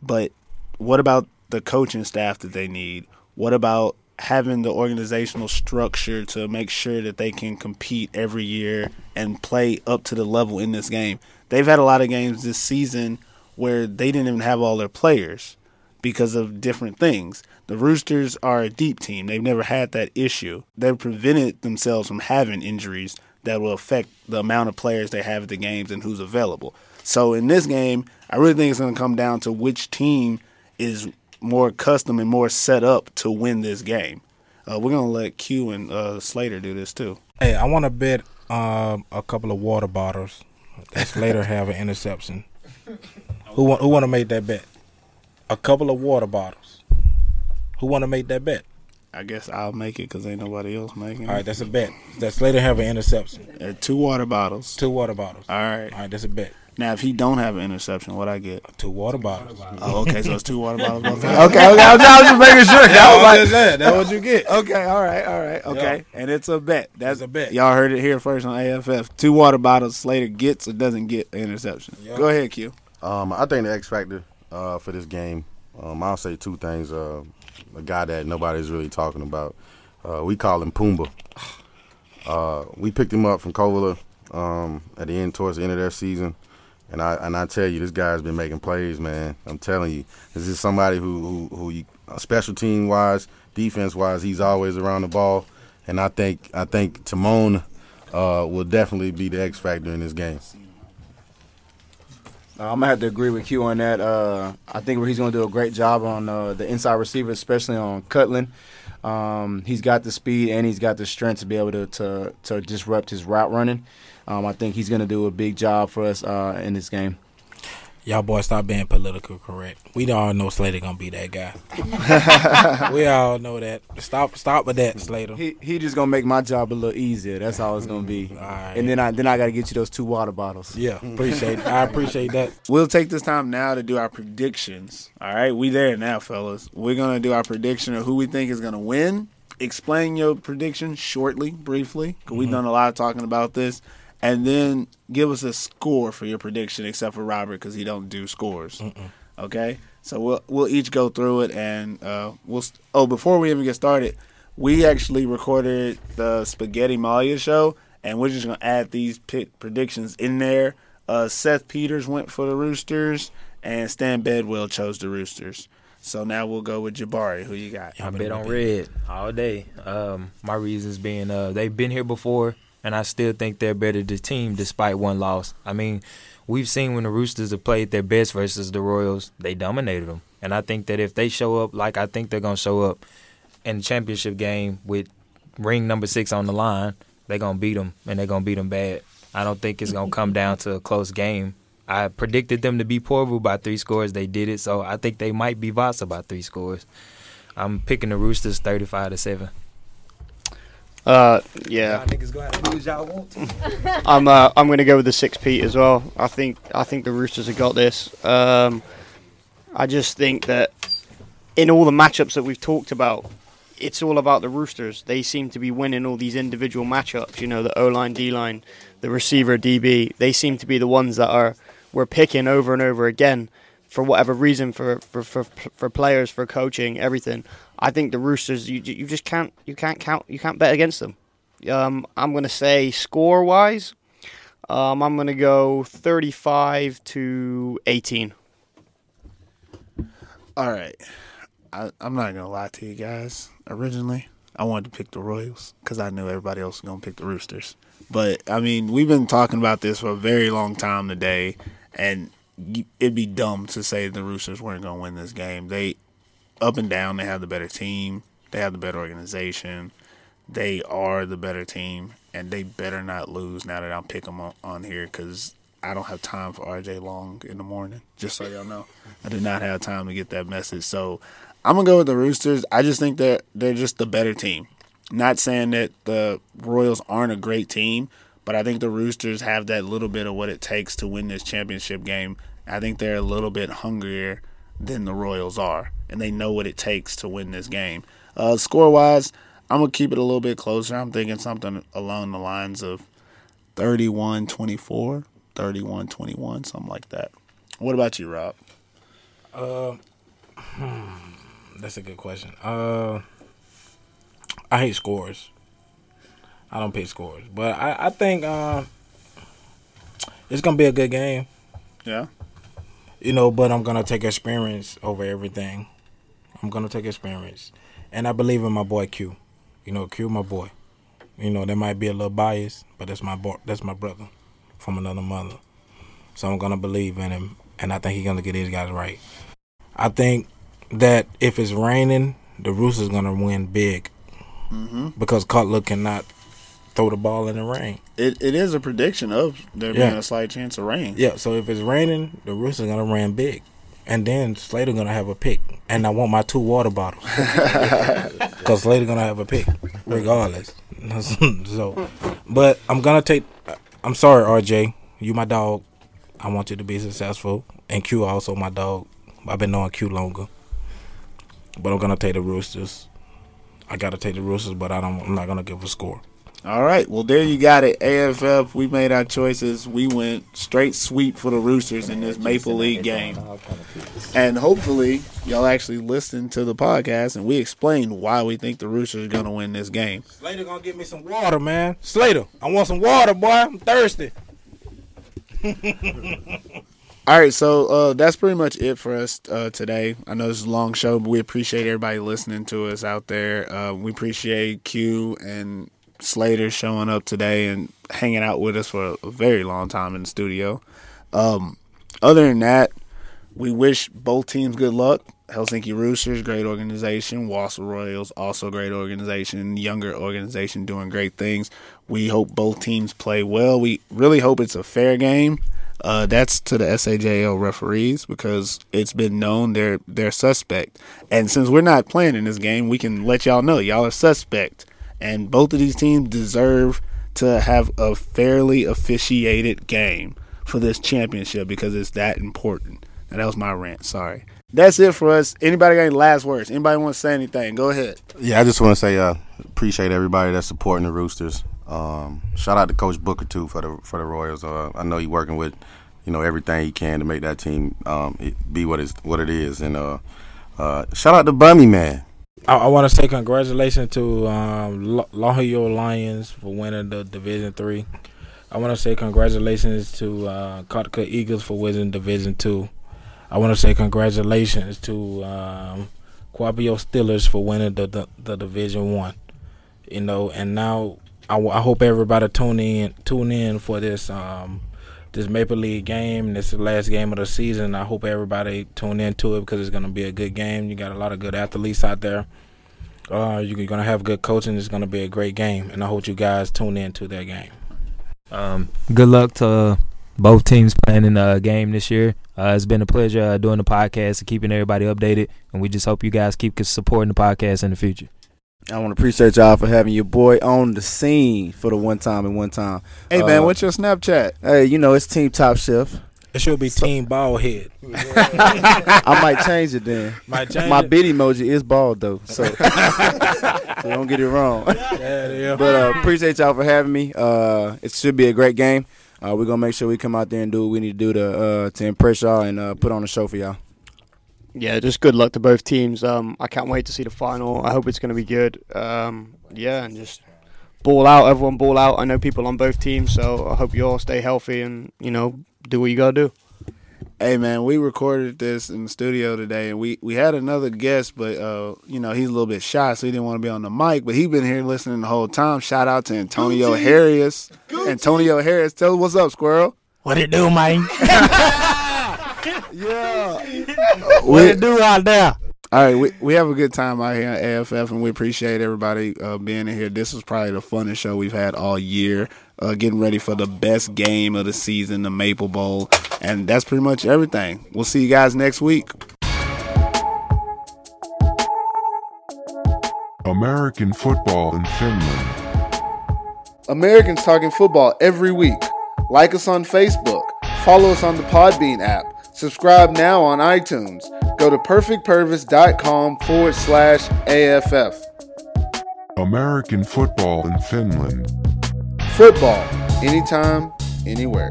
But what about the coaching staff that they need? What about having the organizational structure to make sure that they can compete every year and play up to the level in this game? They've had a lot of games this season where they didn't even have all their players because of different things. The Roosters are a deep team. They've never had that issue. They've prevented themselves from having injuries that will affect the amount of players they have at the games and who's available. So in this game, I really think it's going to come down to which team is more accustomed and more set up to win this game. Uh, we're going to let Q and uh, Slater do this too. Hey, I want to bet um, a couple of water bottles that Slater have an interception. Who want, who want to make that bet? A couple of water bottles. Who want to make that bet? I guess I'll make it because ain't nobody else making it. All right, that's a bet. That Slater have an interception. Uh, two water bottles. Two water bottles. All right. All right, that's a bet. Now, if he don't have an interception, what I get? Two water bottles. Oh, okay, so it's two water bottles. Okay, okay, okay. I was just making sure. That was like, that. That's what you get. Okay, all right, all right, okay. Yep. And it's a bet. That's a bet. Y'all heard it here first on A F F. Two water bottles, Slater gets or doesn't get an interception. Yep. Go ahead, Q. Um, I think the X factor uh, for this game, um, I'll say two things. Uh, a guy that nobody's really talking about. Uh, we call him Pumbaa. Uh, we picked him up from Kouvola um, at the end, towards the end of their season. And I and I tell you, this guy's been making plays, man. I'm telling you, this is somebody who who, who you, special team wise, defense wise, he's always around the ball. And I think I think Timon uh, will definitely be the X factor in this game. Uh, I'm going to have to agree with Q on that. Uh, I think he's going to do a great job on uh, the inside receiver, especially on Cutler. Um, he's got the speed and he's got the strength to be able to to, to disrupt his route running. Um, I think he's going to do a big job for us uh, in this game. Y'all boys, stop being political correct. We all know Slater gonna be that guy. We all know that. Stop, stop with that, Slater. He he just gonna make my job a little easier. That's how it's gonna be. All right. And then I then I gotta get you those two water bottles. Yeah, appreciate. I appreciate that. We'll take this time now to do our predictions. All right, we there now, fellas. We're gonna do our prediction of who we think is gonna win. Explain your prediction shortly, briefly, because mm-hmm. we've done a lot of talking about this. And then give us a score for your prediction, except for Robert, because he don't do scores. Mm-mm. Okay? So we'll we'll each go through it, and uh, we'll – oh, before we even get started, we actually recorded the Spaghetti Malia show, and we're just going to add these pick predictions in there. Uh, Seth Peters went for the Roosters, and Stan Bedwell chose the Roosters. So now we'll go with Jabari. Who you got? I bet on Red all day. Um, my reasons being uh, they've been here before. And I still think they're better the team despite one loss. I mean, we've seen when the Roosters have played their best versus the Royals, they dominated them. And I think that if they show up like I think they're going to show up in the championship game with ring number six on the line, they're going to beat them, and they're going to beat them bad. I don't think it's going to come down to a close game. I predicted them to be Porvoo by three scores. They did it, so I think they might be Vaasa by three scores. I'm picking the Roosters thirty-five to seven. Uh yeah. Y'all niggas go out and do as y'all want to. I'm uh I'm gonna go with the six Pete as well. I think I think the Roosters have got this. Um, I just think that in all the matchups that we've talked about, it's all about the Roosters. They seem to be winning all these individual matchups. You know, the O line, D line, the receiver, D B. They seem to be the ones that are we're picking over and over again for whatever reason, for for for, for players, for coaching, everything. I think the Roosters, you you just can't you can't count you can't bet against them. Um, I'm gonna say score wise, um, I'm gonna go thirty-five to eighteen. All right, I, I'm not gonna lie to you guys. Originally, I wanted to pick the Royals because I knew everybody else was gonna pick the Roosters. But I mean, we've been talking about this for a very long time today, and it'd be dumb to say the Roosters weren't gonna win this game. They Up and down, they have the better team. They have the better organization. They are the better team, and they better not lose now that I'm picking them on here because I don't have time for R J Long in the morning, just so y'all know. I did not have time to get that message. So I'm going to go with the Roosters. I just think that they're, they're just the better team. Not saying that the Royals aren't a great team, but I think the Roosters have that little bit of what it takes to win this championship game. I think they're a little bit hungrier than the Royals are, and they know what it takes to win this game. Uh, score-wise, I'm going to keep it a little bit closer. I'm thinking something along the lines of thirty-one twenty-four, thirty-one twenty-one, something like that. What about you, Rob? Uh, hmm, that's a good question. Uh, I hate scores. I don't pick scores. But I, I think uh, it's going to be a good game. Yeah. You know, but I'm going to take experience over everything. I'm going to take experience. And I believe in my boy Q. You know, Q, my boy. You know, that might be a little biased, but that's my boy, that's my brother from another mother. So I'm going to believe in him, and I think he's going to get these guys right. I think that if it's raining, the Roosters going to win big mm-hmm. because Cutler cannot throw the ball in the rain. It It is a prediction of there yeah. being a slight chance of rain. Yeah, so if it's raining, the Roosters are going to rain big. And then Slater going to have a pick. And I want my two water bottles. Because Slater going to have a pick, regardless. So, but I'm going to take – I'm sorry, R J. You my dog. I want you to be successful. And Q also my dog. I've been knowing Q longer. But I'm going to take the Roosters. I got to take the Roosters, but I don't, I'm not going to give a score. All right. Well, there you got it. A F F, we made our choices. We went straight sweep for the Roosters in this Maple League game. And hopefully y'all actually listen to the podcast and we explain why we think the Roosters are going to win this game. Slater going to get me some water, man. Slater, I want some water, boy. I'm thirsty. All right. So uh, that's pretty much it for us uh, today. I know this is a long show, but we appreciate everybody listening to us out there. Uh, we appreciate Q and Slater showing up today and hanging out with us for a very long time in the studio. Um, other than that, we wish both teams good luck. Helsinki Roosters, great organization. Vaasa Royals, also great organization. Younger organization doing great things. We hope both teams play well. We really hope it's a fair game. Uh, that's to the S A J L referees, because it's been known they're they're suspect. And since we're not playing in this game, we can let y'all know y'all are suspect. And both of these teams deserve to have a fairly officiated game for this championship, because it's that important. Now, that was my rant. Sorry. That's it for us. Anybody got any last words? Anybody want to say anything? Go ahead. Yeah, I just want to say uh, appreciate everybody that's supporting the Roosters. Um, shout out to Coach Booker too for the for the Royals. Uh, I know he's working with, you know, everything he can to make that team um, it be what it's what it is. And uh, uh, shout out to Bummy Man. I, I want to say congratulations to um, Lojo Lions for winning the Division Three. I want to say congratulations to uh, Kotka Eagles for winning Division Two. I want to say congratulations to um, Kuopio Steelers for winning the, the, the Division One. You know, and now I, w- I hope everybody tune in tune in for this um, this Maple League game. This is the last game of the season. I hope everybody tune in to it, because it's going to be a good game. You got a lot of good athletes out there. Uh, you're going to have good coaching. It's going to be a great game, and I hope you guys tune in to that game. Um, good luck to both teams playing in the game this year. Uh, it's been a pleasure uh, doing the podcast and keeping everybody updated, and we just hope you guys keep supporting the podcast in the future. I want to appreciate y'all for having your boy on the scene for the one time and one time. Hey, uh, man, what's your Snapchat? Hey, you know, it's Team Top Chef. It should be so, Team Baldhead. I might change it then. Might change My it? bit emoji is bald, though, so, so don't get it wrong. Yeah, yeah. But uh, appreciate y'all for having me. Uh, it should be a great game. Uh, we're going to make sure we come out there and do what we need to do to uh, to impress y'all and uh, put on a show for y'all. Yeah, just good luck to both teams. Um, I can't wait to see the final. I hope it's going to be good. Um, yeah, and just ball out. Everyone ball out. I know people on both teams, so I hope you all stay healthy and, you know, do what you got to do. Hey, man, we recorded this in the studio today, and we, we had another guest, but, uh, you know, he's a little bit shy, so he didn't want to be on the mic, but he's been here listening the whole time. Shout out to Antonio Gucci. Harris. Gucci. Antonio Harris. Tell us what's up, Squirrel. What it do, man? Yeah. What it do out there? All right, we, we have a good time out here on A F F, and we appreciate everybody uh, being in here. This is probably the funnest show we've had all year, uh, getting ready for the best game of the season, the Maple Bowl, and that's pretty much everything. We'll see you guys next week. American football in Finland. Americans talking football every week. Like us on Facebook. Follow us on the Podbean app. Subscribe now on iTunes. Go to perfectpurvis.com forward slash AFF. American football in Finland. Football, anytime, anywhere.